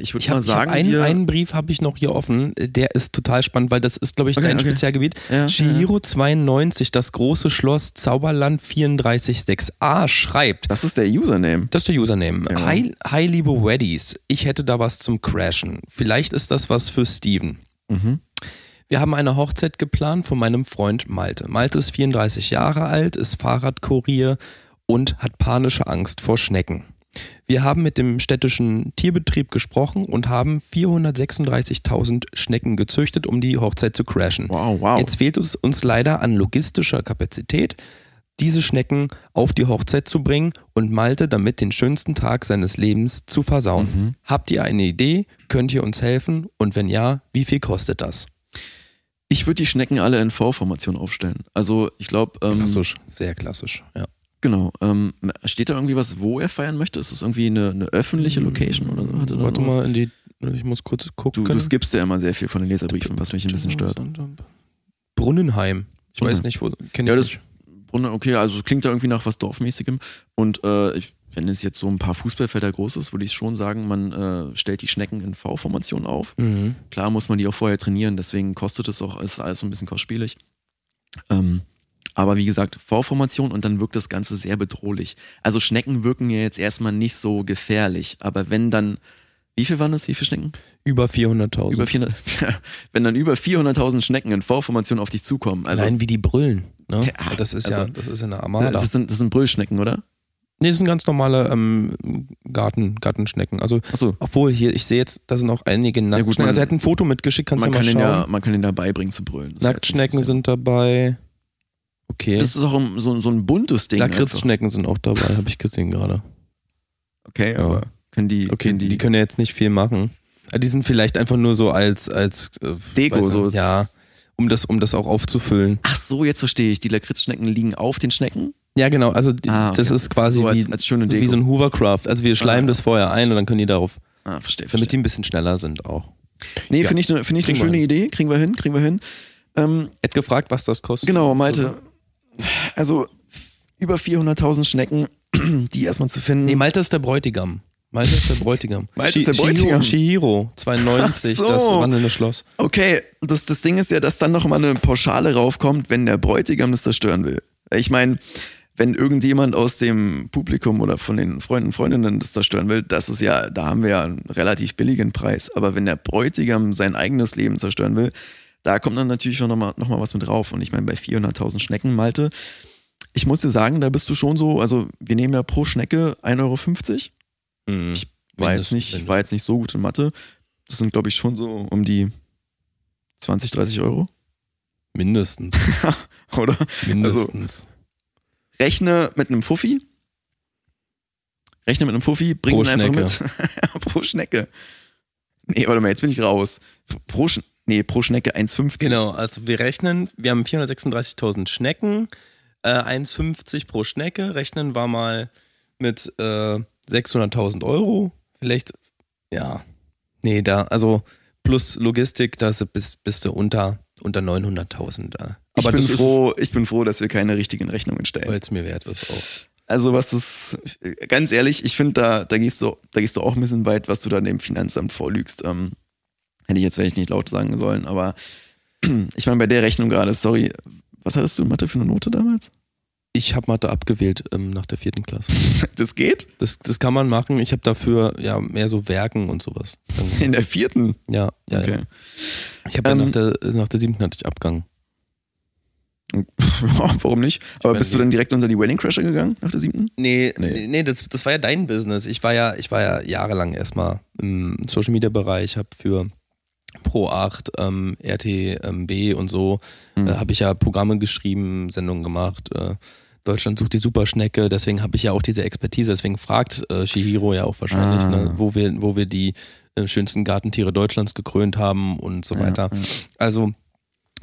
Einen Brief habe ich noch hier offen, der ist total spannend, weil das ist, glaube ich, dein Spezialgebiet. Ja, Chihiro 92, das große Schloss Zauberland 346a schreibt. Das ist der Username. Ja. Hi, liebe Weddies, ich hätte da was zum Crashen. Vielleicht ist das was für Steven. Mhm. Wir haben eine Hochzeit geplant von meinem Freund Malte. Malte ist 34 Jahre alt, ist Fahrradkurier und hat panische Angst vor Schnecken. Wir haben mit dem städtischen Tierbetrieb gesprochen und haben 436.000 Schnecken gezüchtet, um die Hochzeit zu crashen. Wow, wow. Jetzt fehlt es uns leider an logistischer Kapazität, diese Schnecken auf die Hochzeit zu bringen und Malte damit den schönsten Tag seines Lebens zu versauen. Mhm. Habt ihr eine Idee? Könnt ihr uns helfen? Und wenn ja, wie viel kostet das? Ich würde die Schnecken alle in V-Formation aufstellen. Also ich glaube... klassisch, sehr klassisch, ja. Genau. Steht da irgendwie was, wo er feiern möchte? Ist das irgendwie eine öffentliche Location oder so? Hatte warte mal, ich muss kurz gucken. Du skippst ja immer sehr viel von den Leserbriefen, was mich ein bisschen stört. Brunnenheim. Ich weiß nicht, wo... Ja, das... Okay, also klingt da irgendwie nach was Dorfmäßigem. Und wenn es jetzt so ein paar Fußballfelder groß ist, würde ich schon sagen, man stellt die Schnecken in V-Formation auf. Mhm. Klar muss man die auch vorher trainieren, deswegen kostet es auch, ist alles so ein bisschen kostspielig. Aber wie gesagt, V-Formation und dann wirkt das Ganze sehr bedrohlich. Also Schnecken wirken ja jetzt erstmal nicht so gefährlich, aber wenn dann, wie viel waren das, wie viele Schnecken? Über 400.000. Wenn dann über 400.000 Schnecken in V-Formation auf dich zukommen. Also, allein wie die brüllen. Ne? Ja, das ist ja eine Armada. Das sind Brüllschnecken, oder? Nee, das sind ganz normale Gartenschnecken. Also, so. Obwohl hier, ich sehe jetzt, da sind auch einige Nacktschnecken. Also er hat ein Foto mitgeschickt, kannst du mal schauen. Man kann ihn da beibringen zu brüllen. Das Nacktschnecken sind dabei. Okay. Das ist auch so ein buntes Ding. Lakritzschnecken sind auch dabei, habe ich gesehen gerade. Okay, aber die können ja jetzt nicht viel machen. Die sind vielleicht einfach nur so als Deko. So. Ja. Um das auch aufzufüllen. Ach so, jetzt verstehe ich. Die Lakritzschnecken liegen auf den Schnecken? Ja, genau. Also okay. Das ist quasi so als schöne Deko. Wie so ein Hovercraft. Also wir schleimen das vorher ein und dann können die darauf... Ah, verstehe. Damit die ein bisschen schneller sind auch. Nee, ja. Finde ich eine schöne Idee. Kriegen wir hin. Hätte gefragt, was das kostet. Genau, Malte. Also über 400.000 Schnecken, die erstmal zu finden... Nee, Malte ist der Bräutigam. Chihiro, 92, so. Das wandelnde Schloss. Okay, das Ding ist ja, dass dann nochmal eine Pauschale raufkommt, wenn der Bräutigam das zerstören will. Ich meine, wenn irgendjemand aus dem Publikum oder von den Freunden und Freundinnen das zerstören will, da haben wir ja einen relativ billigen Preis. Aber wenn der Bräutigam sein eigenes Leben zerstören will, da kommt dann natürlich nochmal was mit rauf. Und ich meine, bei 400.000 Schnecken, Malte, ich muss dir sagen, da bist du schon so, also wir nehmen ja pro Schnecke 1,50 Euro. Ich war jetzt nicht so gut in Mathe. Das sind, glaube ich, schon so um die 20, 30 Euro. Mindestens. Oder? Mindestens. Also, rechne mit einem Fuffi, bring ihn einfach mit. Pro Schnecke. Nee, warte mal, jetzt bin ich raus. Pro Schnecke 1,50. Genau, also wir haben 436.000 Schnecken, 1,50 pro Schnecke. Rechnen wir mal mit... 600.000 Euro, vielleicht, ja, nee, da, also plus Logistik, da bist du unter 900.000 da. Aber ich bin froh, dass wir keine richtigen Rechnungen stellen. Weil es mir wert ist auch. Also ganz ehrlich, ich finde, da gehst du auch ein bisschen weit, was du da dem Finanzamt vorlügst. Hätte ich jetzt vielleicht nicht laut sagen sollen, aber ich meine, bei der Rechnung gerade, sorry, was hattest du in Mathe für eine Note damals? Ich habe Mathe abgewählt nach der 4. Klasse. Das geht? Das kann man machen. Ich habe dafür ja mehr so Werken und sowas. In der 4.? Ja, okay. Ja. Ich habe nach der 7. hatte ich Abgang. Warum nicht? Aber bist du dann direkt unter die Wedding Crasher gegangen nach der 7.? Nee, das war ja dein Business. Ich war ja jahrelang erstmal im Social Media Bereich, habe für Pro 8, RTB und so, habe ich ja Programme geschrieben, Sendungen gemacht, Deutschland sucht die Superschnecke, deswegen habe ich ja auch diese Expertise, deswegen fragt Chihiro ja auch wahrscheinlich, ne, wo wir die schönsten Gartentiere Deutschlands gekrönt haben und so weiter. Ja. Also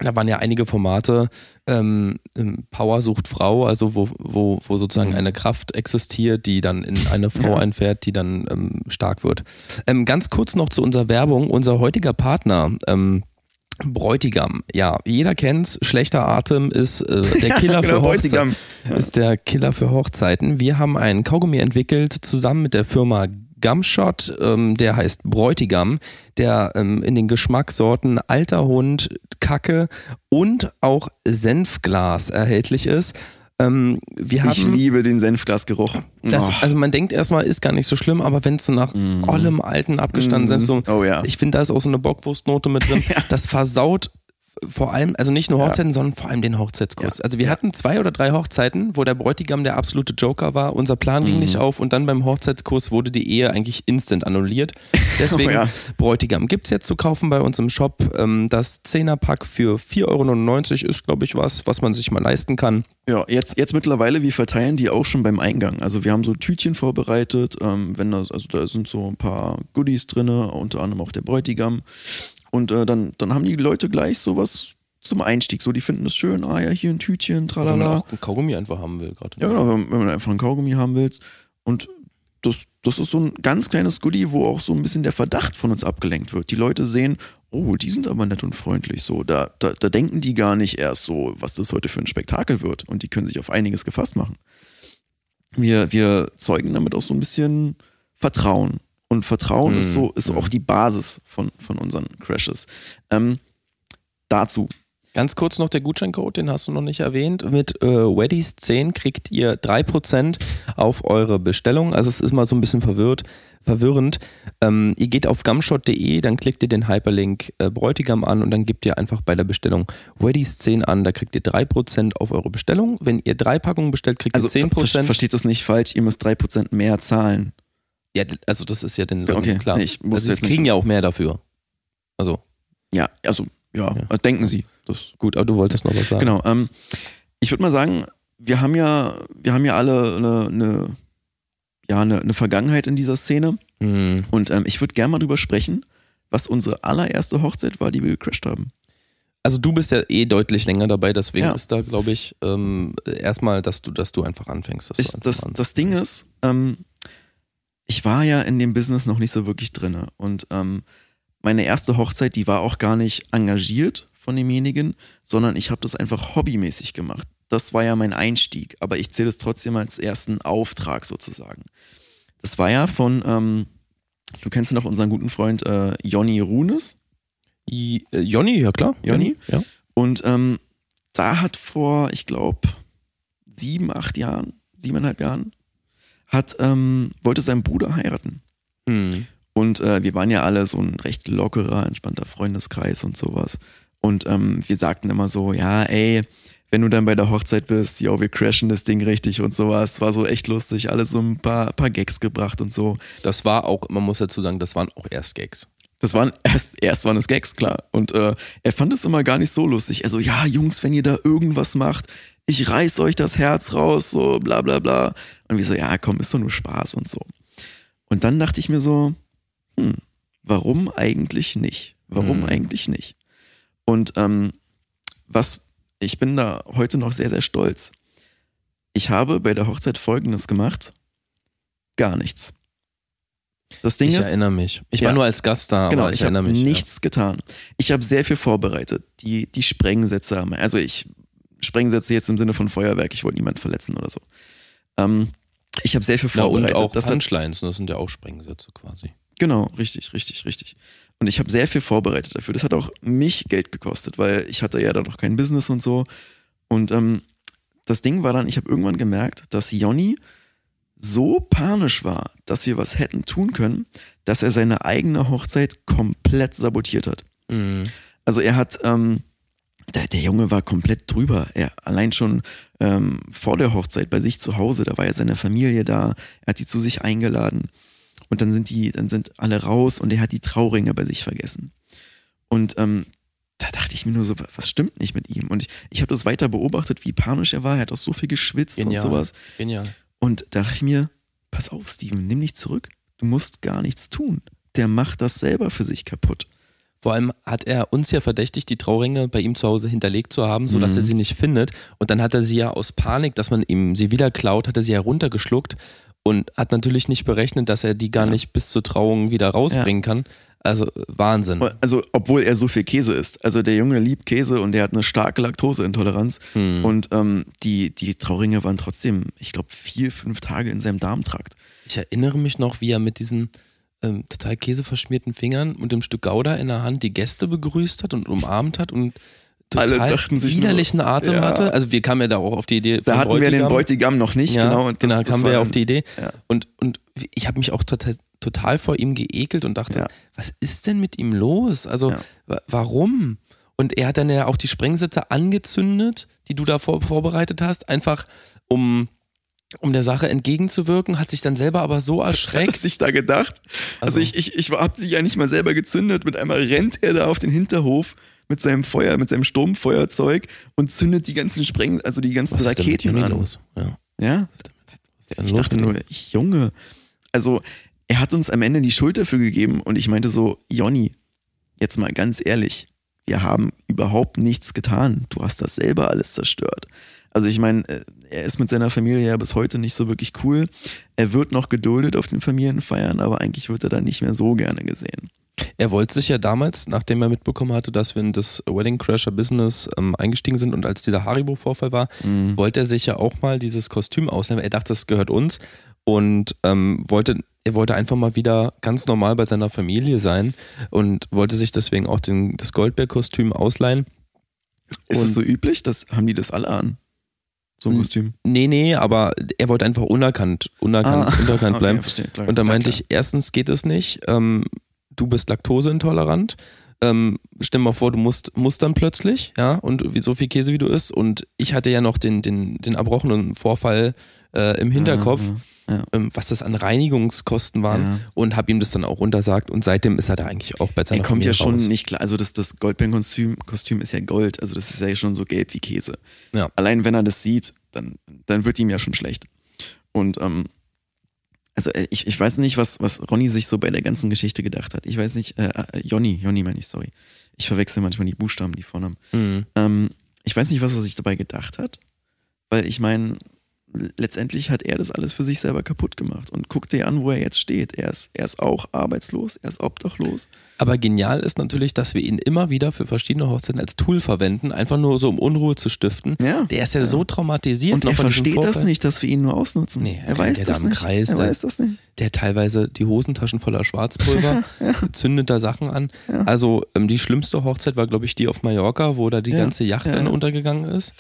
da waren ja einige Formate, Power sucht Frau, also wo sozusagen eine Kraft existiert, die dann in eine Frau einfährt, die dann stark wird. Ganz kurz noch zu unserer Werbung, unser heutiger Partner, Bräutigam, ja, jeder kennt's, schlechter Atem ist der Killer für Hochzeiten. Ist der Killer für Hochzeiten. Wir haben einen Kaugummi entwickelt, zusammen mit der Firma Gumshot, der heißt Bräutigam, der in den Geschmackssorten alter Hund, Kacke und auch Senfglas erhältlich ist. Ich liebe den Senfglasgeruch. Also man denkt erstmal, ist gar nicht so schlimm, aber wenn es so nach allem alten abgestanden Senf so, ich finde, da ist auch so eine Bockwurstnote mit drin, das versaut vor allem, also nicht nur Hochzeiten, sondern vor allem den Hochzeitskuss. Ja. Also wir hatten 2 oder 3 Hochzeiten, wo der Bräutigam der absolute Joker war. Unser Plan ging nicht auf und dann beim Hochzeitskuss wurde die Ehe eigentlich instant annulliert. Deswegen, Bräutigam gibt es jetzt zu kaufen bei uns im Shop. Das 10er-Pack für 4,99 Euro ist, glaube ich, was man sich mal leisten kann. Ja, jetzt mittlerweile, wir verteilen die auch schon beim Eingang. Also wir haben so Tütchen vorbereitet, da sind so ein paar Goodies drin, unter anderem auch der Bräutigam. Und dann haben die Leute gleich sowas zum Einstieg. So, die finden es schön, hier ein Tütchen, tralala. Wenn man auch einen Kaugummi einfach haben will gerade. Ja, genau, wenn man einfach einen Kaugummi haben will. Und das ist so ein ganz kleines Goodie, wo auch so ein bisschen der Verdacht von uns abgelenkt wird. Die Leute sehen, oh, die sind aber nett und freundlich. So, da denken die gar nicht erst so, was das heute für ein Spektakel wird. Und die können sich auf einiges gefasst machen. Wir zeugen damit auch so ein bisschen Vertrauen. Und Vertrauen ist auch die Basis von unseren Crashes. Dazu. Ganz kurz noch der Gutscheincode, den hast du noch nicht erwähnt. Mit Weddies 10 kriegt ihr 3% auf eure Bestellung. Also es ist mal so ein bisschen verwirrend. Ihr geht auf gumshot.de, dann klickt ihr den Hyperlink Bräutigam an und dann gebt ihr einfach bei der Bestellung Weddies 10 an. Da kriegt ihr 3% auf eure Bestellung. Wenn ihr 3 Packungen bestellt, kriegt ihr 10%. Also versteht das nicht falsch, ihr müsst 3% mehr zahlen. Ja, also das ist ja den Leuten klar. Nee, also sie kriegen ja auch mehr dafür. Also. Ja, also, ja. Denken sie. Das gut, aber du wolltest noch was sagen. Genau. Ich würde mal sagen, wir haben ja alle eine Vergangenheit in dieser Szene. Mhm. Und ich würde gerne mal drüber sprechen, was unsere allererste Hochzeit war, die wir gecrashed haben. Also du bist ja eh deutlich länger dabei, deswegen ist da, glaube ich, erstmal, dass du einfach anfängst. Das Ding ist, ich war ja in dem Business noch nicht so wirklich drin. Und meine erste Hochzeit, die war auch gar nicht engagiert von demjenigen, sondern ich habe das einfach hobbymäßig gemacht. Das war ja mein Einstieg, aber ich zähle es trotzdem als ersten Auftrag sozusagen. Das war ja von, du kennst ja noch unseren guten Freund Jonny Runes. Jonny, ja klar. Jonny, ja. Und da hat vor, ich glaube, 7,5 Jahren, wollte seinen Bruder heiraten. Mhm. Und wir waren ja alle so ein recht lockerer, entspannter Freundeskreis und sowas. Und wir sagten immer so, ja ey, wenn du dann bei der Hochzeit bist, wir crashen das Ding richtig und sowas. War so echt lustig, alles so ein paar Gags gebracht und so. Das war auch, man muss dazu sagen, das waren auch erst Gags. Erst waren es Gags, klar. Und er fand es immer gar nicht so lustig. Also ja, Jungs, wenn ihr da irgendwas macht, ich reiß euch das Herz raus, so bla bla bla. Und wir so, ja komm, ist doch nur Spaß und so. Und dann dachte ich mir so, warum eigentlich nicht? Und ich bin da heute noch sehr, sehr stolz. Ich habe bei der Hochzeit Folgendes gemacht. Gar nichts. Das Ding ist, ich erinnere mich. Ich war nur als Gast da, genau, aber ich erinnere mich. Ich habe nichts getan. Ich habe sehr viel vorbereitet. Die Sprengsätze haben, also Sprengsätze jetzt im Sinne von Feuerwerk, ich wollte niemanden verletzen oder so. Ich habe sehr viel vorbereitet. Und auch Punchlines, das sind ja auch Sprengsätze quasi. Genau, richtig. Und ich habe sehr viel vorbereitet dafür. Das hat auch mich Geld gekostet, weil ich hatte ja da noch kein Business und so. Und das Ding war dann, ich habe irgendwann gemerkt, dass Jonny so panisch war, dass wir was hätten tun können, dass er seine eigene Hochzeit komplett sabotiert hat. Mhm. Also er hat... Der Junge war komplett drüber. Er allein schon vor der Hochzeit bei sich zu Hause, da war ja seine Familie da, er hat die zu sich eingeladen und dann sind alle raus und er hat die Trauringe bei sich vergessen. Und da dachte ich mir nur so, was stimmt nicht mit ihm? Und ich habe das weiter beobachtet, wie panisch er war, er hat auch so viel geschwitzt und sowas. Genial. Und da dachte ich mir, pass auf Steven, nimm dich zurück, du musst gar nichts tun. Der macht das selber für sich kaputt. Vor allem hat er uns ja verdächtigt, die Trauringe bei ihm zu Hause hinterlegt zu haben, sodass er sie nicht findet. Und dann hat er sie ja aus Panik, dass man ihm sie wieder klaut, hat er sie ja runtergeschluckt und hat natürlich nicht berechnet, dass er die gar nicht bis zur Trauung wieder rausbringen kann. Also Wahnsinn. Also obwohl er so viel Käse isst. Also der Junge liebt Käse und der hat eine starke Laktoseintoleranz. Mhm. Und die Trauringe waren trotzdem, ich glaube, 4-5 Tage in seinem Darmtrakt. Ich erinnere mich noch, wie er mit diesen... total käseverschmierten Fingern und dem Stück Gouda in der Hand die Gäste begrüßt hat und umarmt hat und total widerlichen Atem hatte. Also wir kamen ja da auch auf die Idee. Da hatten wir den Bräutigam noch nicht, genau. Und das kamen wir ja auf die Idee. Ja. Und ich habe mich auch total vor ihm geekelt und dachte, was ist denn mit ihm los? Also warum? Und er hat dann ja auch die Sprengsitze angezündet, die du da vorbereitet hast, einfach um der Sache entgegenzuwirken, hat sich dann selber aber so erschreckt. Was hat er sich da gedacht? Also ich hab sie ja nicht mal selber gezündet. Mit einmal rennt er da auf den Hinterhof mit seinem Feuer, mit seinem Sturmfeuerzeug und zündet die ganzen Was Raketen an. Los? Ja? Ich dachte nur, Junge, also er hat uns am Ende die Schuld dafür gegeben und ich meinte so, Jonny, jetzt mal ganz ehrlich, wir haben überhaupt nichts getan. Du hast das selber alles zerstört. Also ich meine, er ist mit seiner Familie ja bis heute nicht so wirklich cool. Er wird noch geduldet auf den Familienfeiern, aber eigentlich wird er da nicht mehr so gerne gesehen. Er wollte sich ja damals, nachdem er mitbekommen hatte, dass wir in das Wedding Crasher Business eingestiegen sind und als dieser Haribo-Vorfall war, wollte er sich ja auch mal dieses Kostüm ausnehmen. Er dachte, das gehört uns und er wollte einfach mal wieder ganz normal bei seiner Familie sein und wollte sich deswegen auch das Goldberg-Kostüm ausleihen. Ist es so üblich? Haben die das alle an? So ein Kostüm? Nee, aber er wollte einfach unerkannt bleiben. Okay, verstehe, klar, und da meinte ich, erstens geht es nicht, du bist laktoseintolerant, stell dir mal vor, du musst dann plötzlich, ja, und so viel Käse wie du isst, und ich hatte ja noch den erbrochenen Vorfall im Hinterkopf, was das an Reinigungskosten waren, und habe ihm das dann auch untersagt und seitdem ist er da eigentlich auch bei seiner Familie raus. Er kommt ja schon nicht klar, also das Goldberg-Kostüm ist ja Gold, also das ist ja schon so gelb wie Käse. Ja. Allein wenn er das sieht, dann wird ihm ja schon schlecht. Und also ich weiß nicht, was Ronny sich so bei der ganzen Geschichte gedacht hat. Ich weiß nicht, Jonny meine ich, sorry. Ich verwechsel manchmal die Buchstaben, die Vornamen. Ich weiß nicht, was er sich dabei gedacht hat, weil ich meine, letztendlich hat er das alles für sich selber kaputt gemacht und guck dir an, wo er jetzt steht. Er ist auch arbeitslos, er ist obdachlos. Aber genial ist natürlich, dass wir ihn immer wieder für verschiedene Hochzeiten als Tool verwenden, einfach nur so, um Unruhe zu stiften. Ja, der ist ja so traumatisiert. Und er versteht das nicht, dass wir ihn nur ausnutzen. Nee, er weiß das nicht. Der teilweise die Hosentaschen voller Schwarzpulver, zündet da Sachen an. Ja. Also die schlimmste Hochzeit war, glaube ich, die auf Mallorca, wo da die ganze Yacht dann untergegangen ist.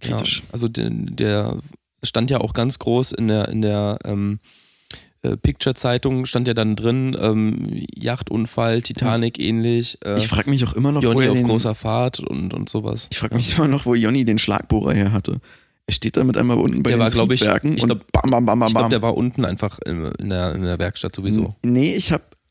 Kritisch. Ja, also der stand ja auch ganz groß in der Picture-Zeitung, stand ja dann drin, Yachtunfall, Titanic ähnlich. Ich frage mich auch immer noch, Jonny auf großer Fahrt und sowas. Ich frage mich immer noch, wo Jonny den Schlagbohrer her hatte. Er steht da mit einmal unten bei den Triebwerken und bam, bam, bam, bam. Ich glaube, der war unten einfach in der Werkstatt sowieso. Nee,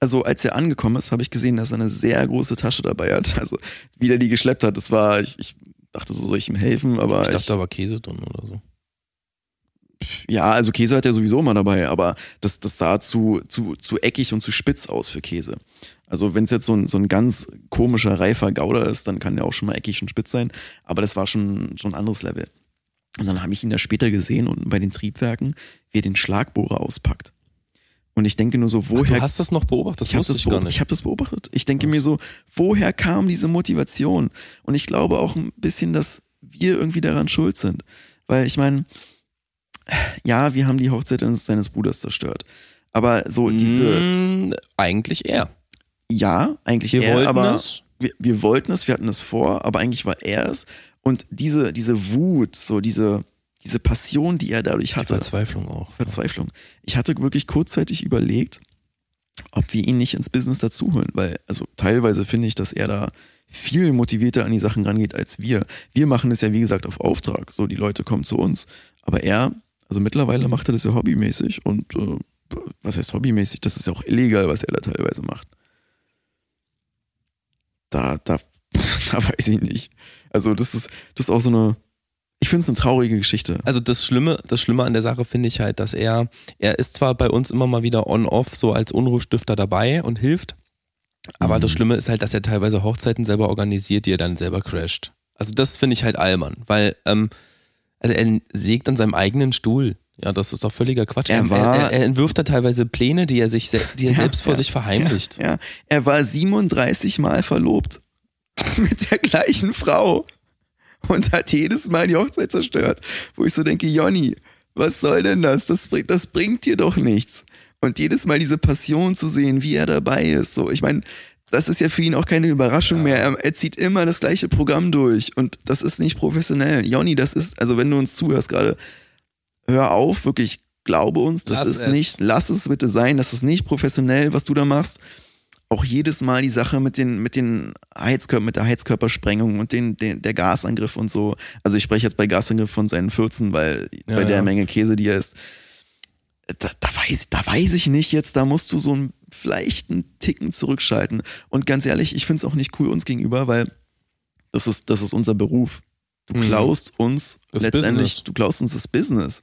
als er angekommen ist, habe ich gesehen, dass er eine sehr große Tasche dabei hat. Also, wie der die geschleppt hat, das war, ich dachte so, soll ich ihm helfen, aber... Ich dachte, da war Käse drin oder so. Ja, also Käse hat er sowieso immer dabei, aber das sah zu eckig und zu spitz aus für Käse. Also wenn es jetzt so ein ganz komischer, reifer Gouda ist, dann kann der auch schon mal eckig und spitz sein, aber das war schon ein anderes Level. Und dann habe ich ihn da später gesehen unten bei den Triebwerken, wie er den Schlagbohrer auspackt. Und ich denke nur so, woher... Ach, du hast das noch beobachtet? Das wusste ich gar nicht. Ich habe das beobachtet. Ich denke mir so, woher kam diese Motivation? Und ich glaube auch ein bisschen, dass wir irgendwie daran schuld sind. Weil ich meine... Ja, wir haben die Hochzeit seines Bruders zerstört. Aber so diese... Eigentlich er. Ja, eigentlich er. Wir wollten es, wir hatten es vor, aber eigentlich war er es. Und diese Wut, so diese Passion, die er dadurch hatte. Die Verzweiflung auch. Ja. Ich hatte wirklich kurzzeitig überlegt, ob wir ihn nicht ins Business dazuholen. Weil, also teilweise finde ich, dass er da viel motivierter an die Sachen rangeht als wir. Wir machen es ja, wie gesagt, auf Auftrag. So, die Leute kommen zu uns. Aber er... Also mittlerweile macht er das ja hobbymäßig und was heißt hobbymäßig? Das ist ja auch illegal, was er da teilweise macht. Da weiß ich nicht. Also das ist auch so eine, ich finde es eine traurige Geschichte. Also das Schlimme an der Sache finde ich halt, dass er ist zwar bei uns immer mal wieder on-off so als Unruhestifter dabei und hilft, aber das Schlimme ist halt, dass er teilweise Hochzeiten selber organisiert, die er dann selber crasht. Also das finde ich halt albern, weil also er sägt an seinem eigenen Stuhl. Ja, das ist doch völliger Quatsch. Er entwirft da teilweise Pläne, die er selbst vor sich verheimlicht. Ja. Er war 37 Mal verlobt mit der gleichen Frau und hat jedes Mal die Hochzeit zerstört. Wo ich so denke, Jonny, was soll denn das? Das bringt dir doch nichts. Und jedes Mal diese Passion zu sehen, wie er dabei ist. So, ich meine... Das ist ja für ihn auch keine Überraschung mehr. Er zieht immer das gleiche Programm durch und das ist nicht professionell. Jonny, das ist, also wenn du uns zuhörst gerade, hör auf, wirklich, glaube uns, das ist nicht, lass es bitte sein, das ist nicht professionell, was du da machst. auch jedes Mal die Sache mit der Heizkörpersprengung und der Gasangriff und so. Also ich spreche jetzt bei Gasangriff von seinen 14, weil bei der Menge Käse, die er isst, da weiß ich nicht jetzt, da musst du vielleicht einen Ticken zurückschalten. Und ganz ehrlich, ich finde es auch nicht cool uns gegenüber, weil das ist unser Beruf. Du klaust uns das Business.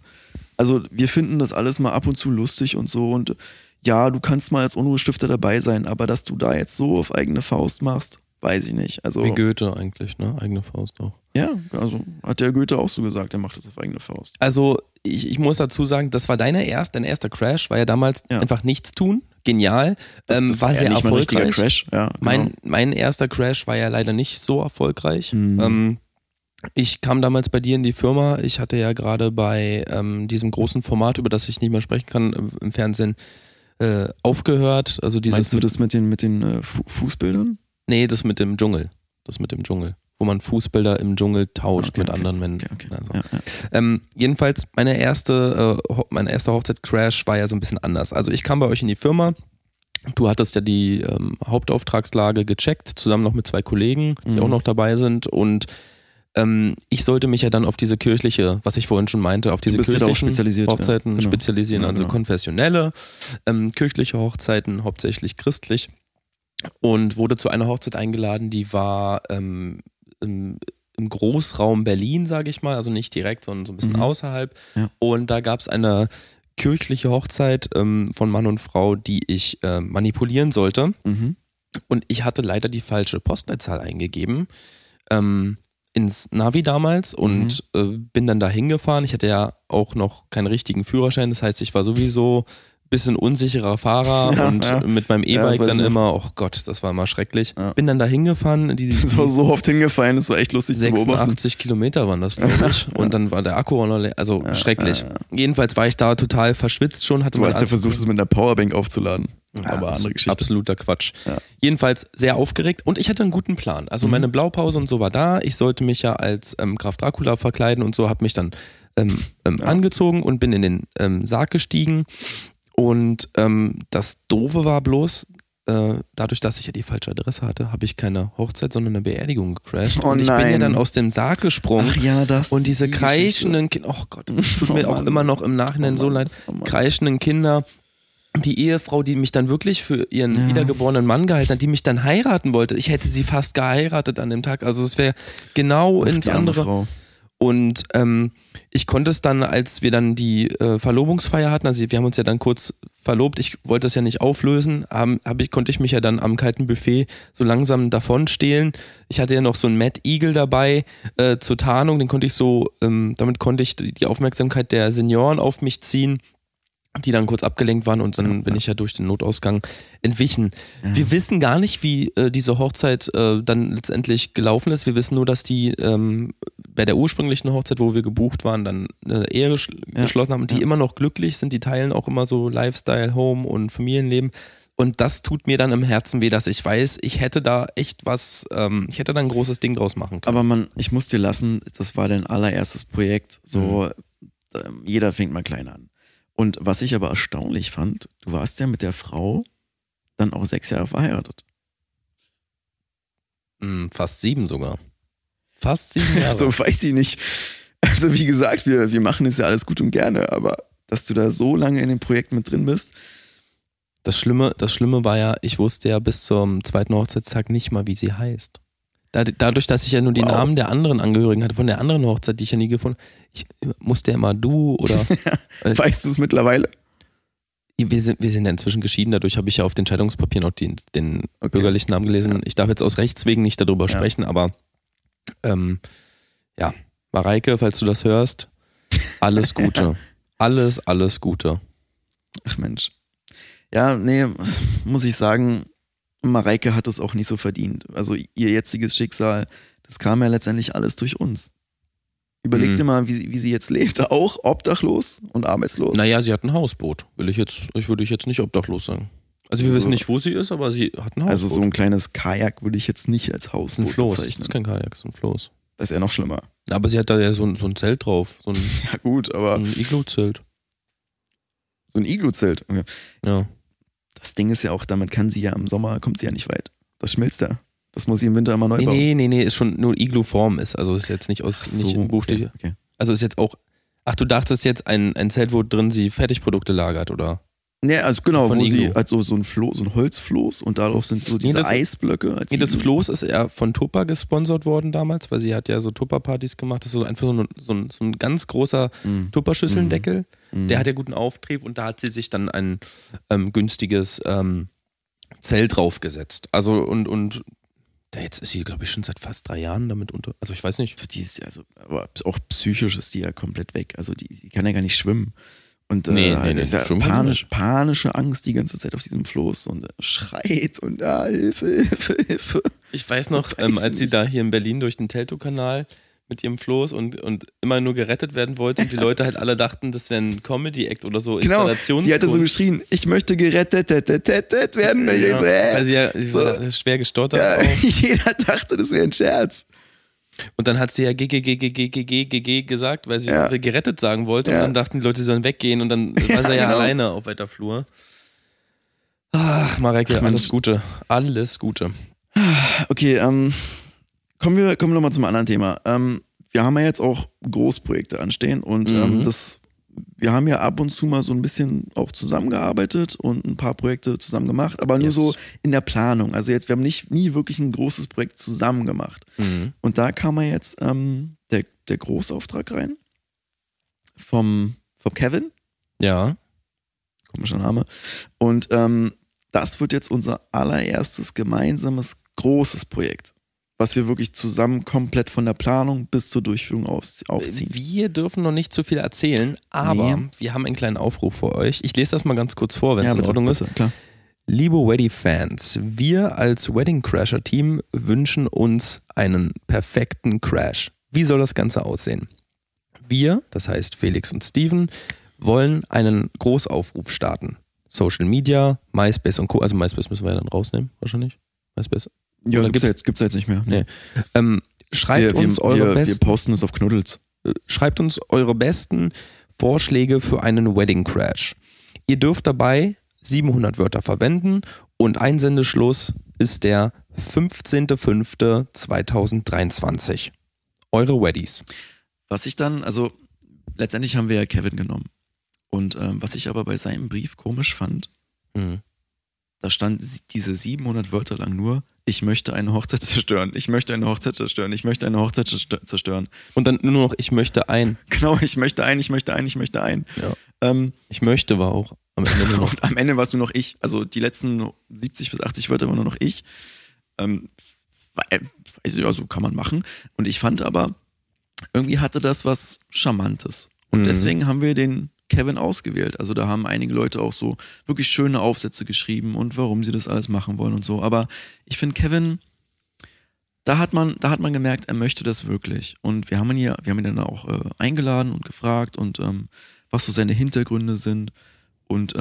Also wir finden das alles mal ab und zu lustig und so, und ja, du kannst mal als Unruhestifter dabei sein, aber dass du da jetzt so auf eigene Faust machst, weiß ich nicht. Also, wie Goethe eigentlich, ne? Eigene Faust auch. Ja, also hat der Goethe auch so gesagt, er macht das auf eigene Faust. Also ich muss dazu sagen, das war dein erster Crash, war ja damals einfach nichts tun. Genial. Das war sehr erfolgreich. Mein richtiger Crash. Ja, genau. Mein erster Crash war ja leider nicht so erfolgreich. Mhm. Ich kam damals bei dir in die Firma. Ich hatte ja gerade bei diesem großen Format, über das ich nicht mehr sprechen kann, im Fernsehen aufgehört. Also dieses, meinst du das mit den Fußbildern? Nee, das mit dem Dschungel. Wo man Fußbilder im Dschungel tauscht mit anderen Menschen. Okay. Also. Ja. Jedenfalls, mein erster Hochzeitscrash war ja so ein bisschen anders. Also ich kam bei euch in die Firma. Du hattest ja die Hauptauftragslage gecheckt, zusammen noch mit zwei Kollegen, die auch noch dabei sind, und ich sollte mich ja dann auf diese kirchliche, was ich vorhin schon meinte, auf diese kirchlichen Hochzeiten spezialisieren, also konfessionelle, kirchliche Hochzeiten, hauptsächlich christlich, und wurde zu einer Hochzeit eingeladen, die war im Großraum Berlin, sage ich mal, also nicht direkt, sondern so ein bisschen außerhalb, und da gab es eine kirchliche Hochzeit von Mann und Frau, die ich manipulieren sollte, und ich hatte leider die falsche Postleitzahl eingegeben, ins Navi damals, und bin dann da hingefahren. Ich hatte ja auch noch keinen richtigen Führerschein, das heißt, ich war sowieso ein bisschen unsicherer Fahrer mit meinem E-Bike dann immer, oh Gott, das war immer schrecklich. Ja. Bin dann da hingefahren. Das war so oft hingefallen, das war echt lustig zu beobachten. 86 Kilometer waren das, glaube ich. Und dann war der Akku auch noch leer, also schrecklich. Jedenfalls war ich da total verschwitzt schon. Du hast ja versucht, es mit einer Powerbank aufzuladen. Ja, aber andere Geschichte. Absoluter Quatsch. Ja. Jedenfalls sehr aufgeregt, und ich hatte einen guten Plan. Also meine Blaupause und so war da. Ich sollte mich ja als Graf Dracula verkleiden und so, habe mich dann angezogen und bin in den Sarg gestiegen. Und das Doofe war bloß, dadurch, dass ich ja die falsche Adresse hatte, habe ich keine Hochzeit, sondern eine Beerdigung gecrashed. Oh, und ich bin ja dann aus dem Sarg gesprungen. Ach ja, das und diese kreischenden Kinder, oh Gott, tut mir auch immer noch im Nachhinein so leid, kreischenden Kinder. Die Ehefrau, die mich dann wirklich für ihren wiedergeborenen Mann gehalten hat, die mich dann heiraten wollte. Ich hätte sie fast geheiratet an dem Tag. Also es wäre genau ins andere. Frau. Und ich konnte es dann, als wir dann die Verlobungsfeier hatten, also wir haben uns ja dann kurz verlobt, ich wollte das ja nicht auflösen, konnte ich mich ja dann am kalten Buffet so langsam davon stehlen. Ich hatte ja noch so einen Mad Eagle dabei zur Tarnung, den konnte ich so, damit konnte ich die Aufmerksamkeit der Senioren auf mich ziehen, die dann kurz abgelenkt waren, und dann bin ich ja durch den Notausgang entwichen. Ja. Wir wissen gar nicht, wie diese Hochzeit dann letztendlich gelaufen ist. Wir wissen nur, dass die bei der ursprünglichen Hochzeit, wo wir gebucht waren, dann eine Ehe geschlossen haben, die immer noch glücklich sind. Die teilen auch immer so Lifestyle, Home und Familienleben. Und das tut mir dann im Herzen weh, dass ich weiß, ich hätte da echt ich hätte da ein großes Ding draus machen können. Aber ich muss dir lassen, das war dein allererstes Projekt. So, jeder fängt mal klein an. Und was ich aber erstaunlich fand, du warst ja mit der Frau dann auch 6 Jahre verheiratet. Fast 7 sogar. Fast 7 Jahre. Also weiß ich nicht. Also wie gesagt, wir machen es ja alles gut und gerne, aber dass du da so lange in dem Projekt mit drin bist. Das Schlimme war ja, ich wusste ja bis zum zweiten Hochzeitstag nicht mal, wie sie heißt. Dadurch, dass ich ja nur die Namen der anderen Angehörigen hatte, von der anderen Hochzeit, die ich ja nie gefunden habe, ich musste ja immer du oder... Weißt du es mittlerweile? Wir sind ja inzwischen geschieden, dadurch habe ich ja auf den Scheidungspapieren auch den bürgerlichen Namen gelesen. Ja. Ich darf jetzt aus Rechts wegen nicht darüber sprechen, aber Mareike, falls du das hörst, alles Gute. Alles Gute. Ach Mensch. Ja, nee, muss ich sagen... Mareike hat es auch nicht so verdient. Also ihr jetziges Schicksal, das kam ja letztendlich alles durch uns. Überleg dir mal, wie sie jetzt lebt, auch obdachlos und arbeitslos. Naja, sie hat ein Hausboot, würde ich jetzt nicht obdachlos sagen. Also wir wissen nicht, wo sie ist, aber sie hat ein Hausboot. Also so ein kleines Kajak würde ich jetzt nicht als Hausboot bezeichnen. Das ist kein Kajak, das ist ein Floß. Das ist ja noch schlimmer. Aber sie hat da ja so ein Zelt drauf. Ja gut, aber... So ein Iglu-Zelt. Okay. Ja. Das Ding ist ja auch, damit kann sie ja im Sommer, kommt sie ja nicht weit. Das schmilzt da. Das muss sie im Winter immer neu bauen. Nee, ist schon nur Iglu-Form ist. Also ist jetzt nicht aus so, nicht Buchstäbchen. Okay. Also ist jetzt auch. Ach, du dachtest jetzt ein Zelt, wo drin sie Fertigprodukte lagert, oder? Nee, also genau, von wo Iglu. Sie also so ein Floß, so ein Holzfloß und darauf sind so diese Eisblöcke. Als das Floß ist ja von Tupper gesponsert worden damals, weil sie hat ja so Tupper-Partys gemacht. Das ist so einfach so ein ganz großer Tupper-Schüsselndeckel. Der hat ja guten Auftrieb und da hat sie sich dann ein günstiges Zelt draufgesetzt. Also und jetzt ist sie, glaube ich, schon seit fast 3 Jahren damit unter. Also ich weiß nicht. Also die ist also, aber auch psychisch ist die ja komplett weg. Also sie kann ja gar nicht schwimmen. Und nee, ist ja panische Angst die ganze Zeit auf diesem Floß und schreit und Hilfe, Hilfe, Hilfe. Ich weiß noch, als sie da hier in Berlin durch den Teltow-Kanal mit ihrem Floß und immer nur gerettet werden wollte und die Leute halt alle dachten, das wäre ein Comedy-Act oder so. Genau, sie hatte so geschrien, ich möchte gerettet werden. Ja, weil sie war schwer gestottert. Ja, jeder dachte, das wäre ein Scherz. Und dann hat sie ja GG gesagt, weil sie gerettet sagen wollte und dann dachten die Leute, sie sollen weggehen und dann war sie ja alleine auf weiter Flur. Ach, Mareike, alles Gute. Alles Gute. Okay, Kommen wir nochmal zum anderen Thema. Wir haben ja jetzt auch Großprojekte anstehen und wir haben ja ab und zu mal so ein bisschen auch zusammengearbeitet und ein paar Projekte zusammen gemacht, aber nur so in der Planung. Also jetzt, wir haben nie wirklich ein großes Projekt zusammen gemacht. Und da kam ja jetzt der Großauftrag rein vom Kevin. Ja. Komischer Name. Und das wird jetzt unser allererstes gemeinsames großes Projekt, was wir wirklich zusammen komplett von der Planung bis zur Durchführung aufziehen. Wir dürfen noch nicht zu viel erzählen, aber wir haben einen kleinen Aufruf für euch. Ich lese das mal ganz kurz vor, wenn es in Ordnung ist. Klar. Liebe Weddy-Fans, wir als Wedding-Crasher-Team wünschen uns einen perfekten Crash. Wie soll das Ganze aussehen? Wir, das heißt Felix und Steven, wollen einen Großaufruf starten. Social Media, MySpace und Co. Also MySpace müssen wir ja dann rausnehmen, wahrscheinlich. MySpace. Ja, gibt's jetzt nicht mehr. Nee. Schreibt uns eure besten. Wir posten es auf Knuddels. Schreibt uns eure besten Vorschläge für einen Wedding Crash. Ihr dürft dabei 700 Wörter verwenden und Einsendeschluss ist der 15.05.2023. Eure Weddies. Was ich dann, also letztendlich haben wir ja Kevin genommen. Und was ich aber bei seinem Brief komisch fand, da stand diese 700 Wörter lang nur, ich möchte eine Hochzeit zerstören, ich möchte eine Hochzeit zerstören, ich möchte eine Hochzeit zerstören. Und dann nur noch, ich möchte ein. Genau, ich möchte ein. Ja. Ich möchte war auch am Ende nur noch. Und am Ende warst du noch ich. Also die letzten 70 bis 80 Wörter waren nur noch ich. Also ja, so kann man machen. Und ich fand aber, irgendwie hatte das was Charmantes. Und deswegen haben wir den Kevin ausgewählt. Also da haben einige Leute auch so wirklich schöne Aufsätze geschrieben und warum sie das alles machen wollen und so. Aber ich finde Kevin, da hat man gemerkt, er möchte das wirklich. Und wir haben ihn dann auch eingeladen und gefragt und was so seine Hintergründe sind. Und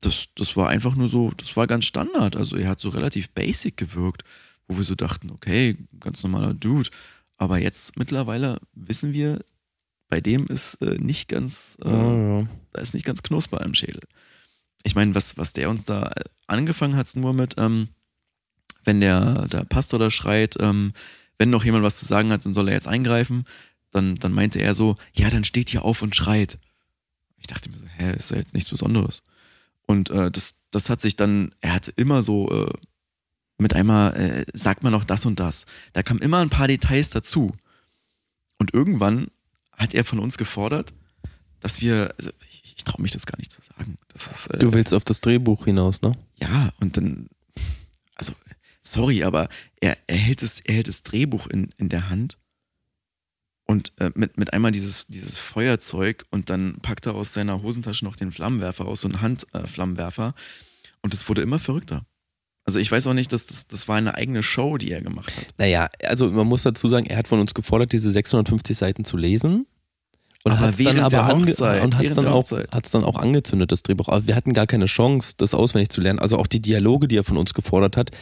das war einfach nur so, das war ganz Standard. Also er hat so relativ basic gewirkt, wo wir so dachten, okay, ganz normaler Dude. Aber jetzt mittlerweile wissen wir, bei dem ist nicht ganz, da ist nicht ganz Knusper im Schädel. Ich meine, was der uns da angefangen hat, nur mit, wenn der Pastor da schreit, wenn noch jemand was zu sagen hat, dann soll er jetzt eingreifen, dann meinte er so, ja, dann steht hier auf und schreit. Ich dachte mir so, hä, ist ja jetzt nichts Besonderes. Und das hat sich dann, er hatte immer so, mit einmal sagt man noch das und das. Da kamen immer ein paar Details dazu. Und irgendwann hat er von uns gefordert, dass wir, also ich traue mich das gar nicht zu sagen. Das ist, du willst auf das Drehbuch hinaus, ne? Ja, und dann, also sorry, aber er hält das Drehbuch in der Hand und mit einmal dieses Feuerzeug und dann packt er aus seiner Hosentasche noch den Flammenwerfer aus, so einen Handflammenwerfer und es wurde immer verrückter. Also ich weiß auch nicht, dass das war eine eigene Show, die er gemacht hat. Naja, also man muss dazu sagen, er hat von uns gefordert, diese 650 Seiten zu lesen. Und hat es dann auch angezündet, das Drehbuch. Aber wir hatten gar keine Chance, das auswendig zu lernen. Also auch die Dialoge, die er von uns gefordert hat.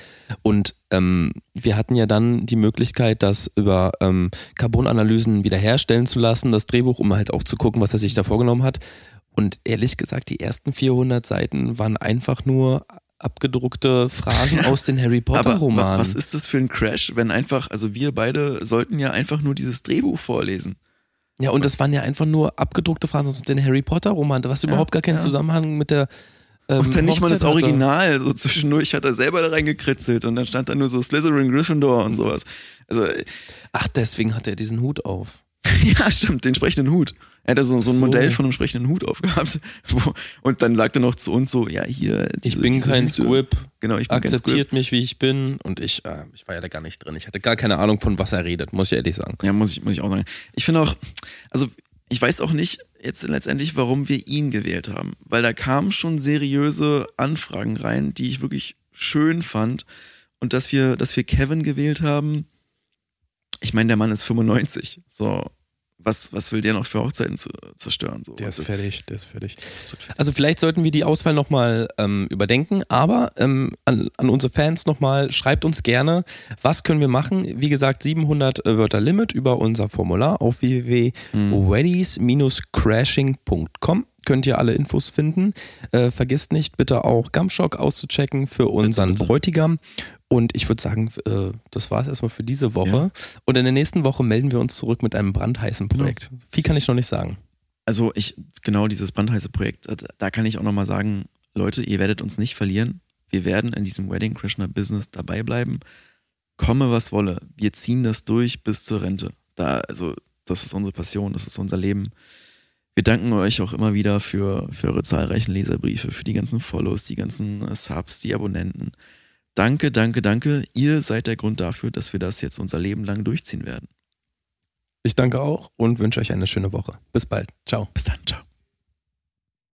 Und wir hatten ja dann die Möglichkeit, das über Carbonanalysen wiederherstellen zu lassen, das Drehbuch, um halt auch zu gucken, was er sich da vorgenommen hat. Und ehrlich gesagt, die ersten 400 Seiten waren einfach nur abgedruckte Phrasen aus den Harry Potter Romanen. Was ist das für ein Crash, wenn einfach, also wir beide sollten ja einfach nur dieses Drehbuch vorlesen. Ja, und das waren ja einfach nur abgedruckte Phrasen aus den Harry Potter Romanen. Da war überhaupt gar keinen Zusammenhang mit der und dann nicht mal das Original, so zwischendurch hat er selber da reingekritzelt und dann stand da nur so Slytherin, Gryffindor und sowas. Also, ach, deswegen hat er diesen Hut auf. Ja, stimmt, den sprechenden Hut. Er hatte so ein Modell von einem sprechenden Hut aufgehabt. Und dann sagte er noch zu uns so, ja hier... Ich bin kein Squib, genau, ich bin akzeptiert mich, wie ich bin. Und ich war ja da gar nicht drin. Ich hatte gar keine Ahnung, von was er redet, muss ich ehrlich sagen. Ja, muss ich auch sagen. Ich finde auch, also ich weiß auch nicht jetzt letztendlich, warum wir ihn gewählt haben. Weil da kamen schon seriöse Anfragen rein, die ich wirklich schön fand. Und dass wir Kevin gewählt haben... Ich meine, der Mann ist 95, so, was will der noch für Hochzeiten zerstören? So? Der ist fertig. Also vielleicht sollten wir die Auswahl nochmal überdenken, aber an unsere Fans nochmal, schreibt uns gerne, was können wir machen? Wie gesagt, 700 Wörter Limit über unser Formular auf www.weddies-crashing.com. Könnt ihr alle Infos finden. Vergisst nicht, bitte auch Gumshock auszuchecken für unseren Bräutigam. Und ich würde sagen, das war es erstmal für diese Woche. Ja. Und in der nächsten Woche melden wir uns zurück mit einem brandheißen Projekt. Genau. Viel kann ich noch nicht sagen. Also dieses brandheiße Projekt, da kann ich auch nochmal sagen, Leute, ihr werdet uns nicht verlieren. Wir werden in diesem Wedding Crashner Business dabei bleiben. Komme, was wolle. Wir ziehen das durch bis zur Rente. Das ist unsere Passion, das ist unser Leben. Wir danken euch auch immer wieder für eure zahlreichen Leserbriefe, für die ganzen Follows, die ganzen Subs, die Abonnenten. Danke, danke, danke. Ihr seid der Grund dafür, dass wir das jetzt unser Leben lang durchziehen werden. Ich danke auch und wünsche euch eine schöne Woche. Bis bald. Ciao. Bis dann. Ciao.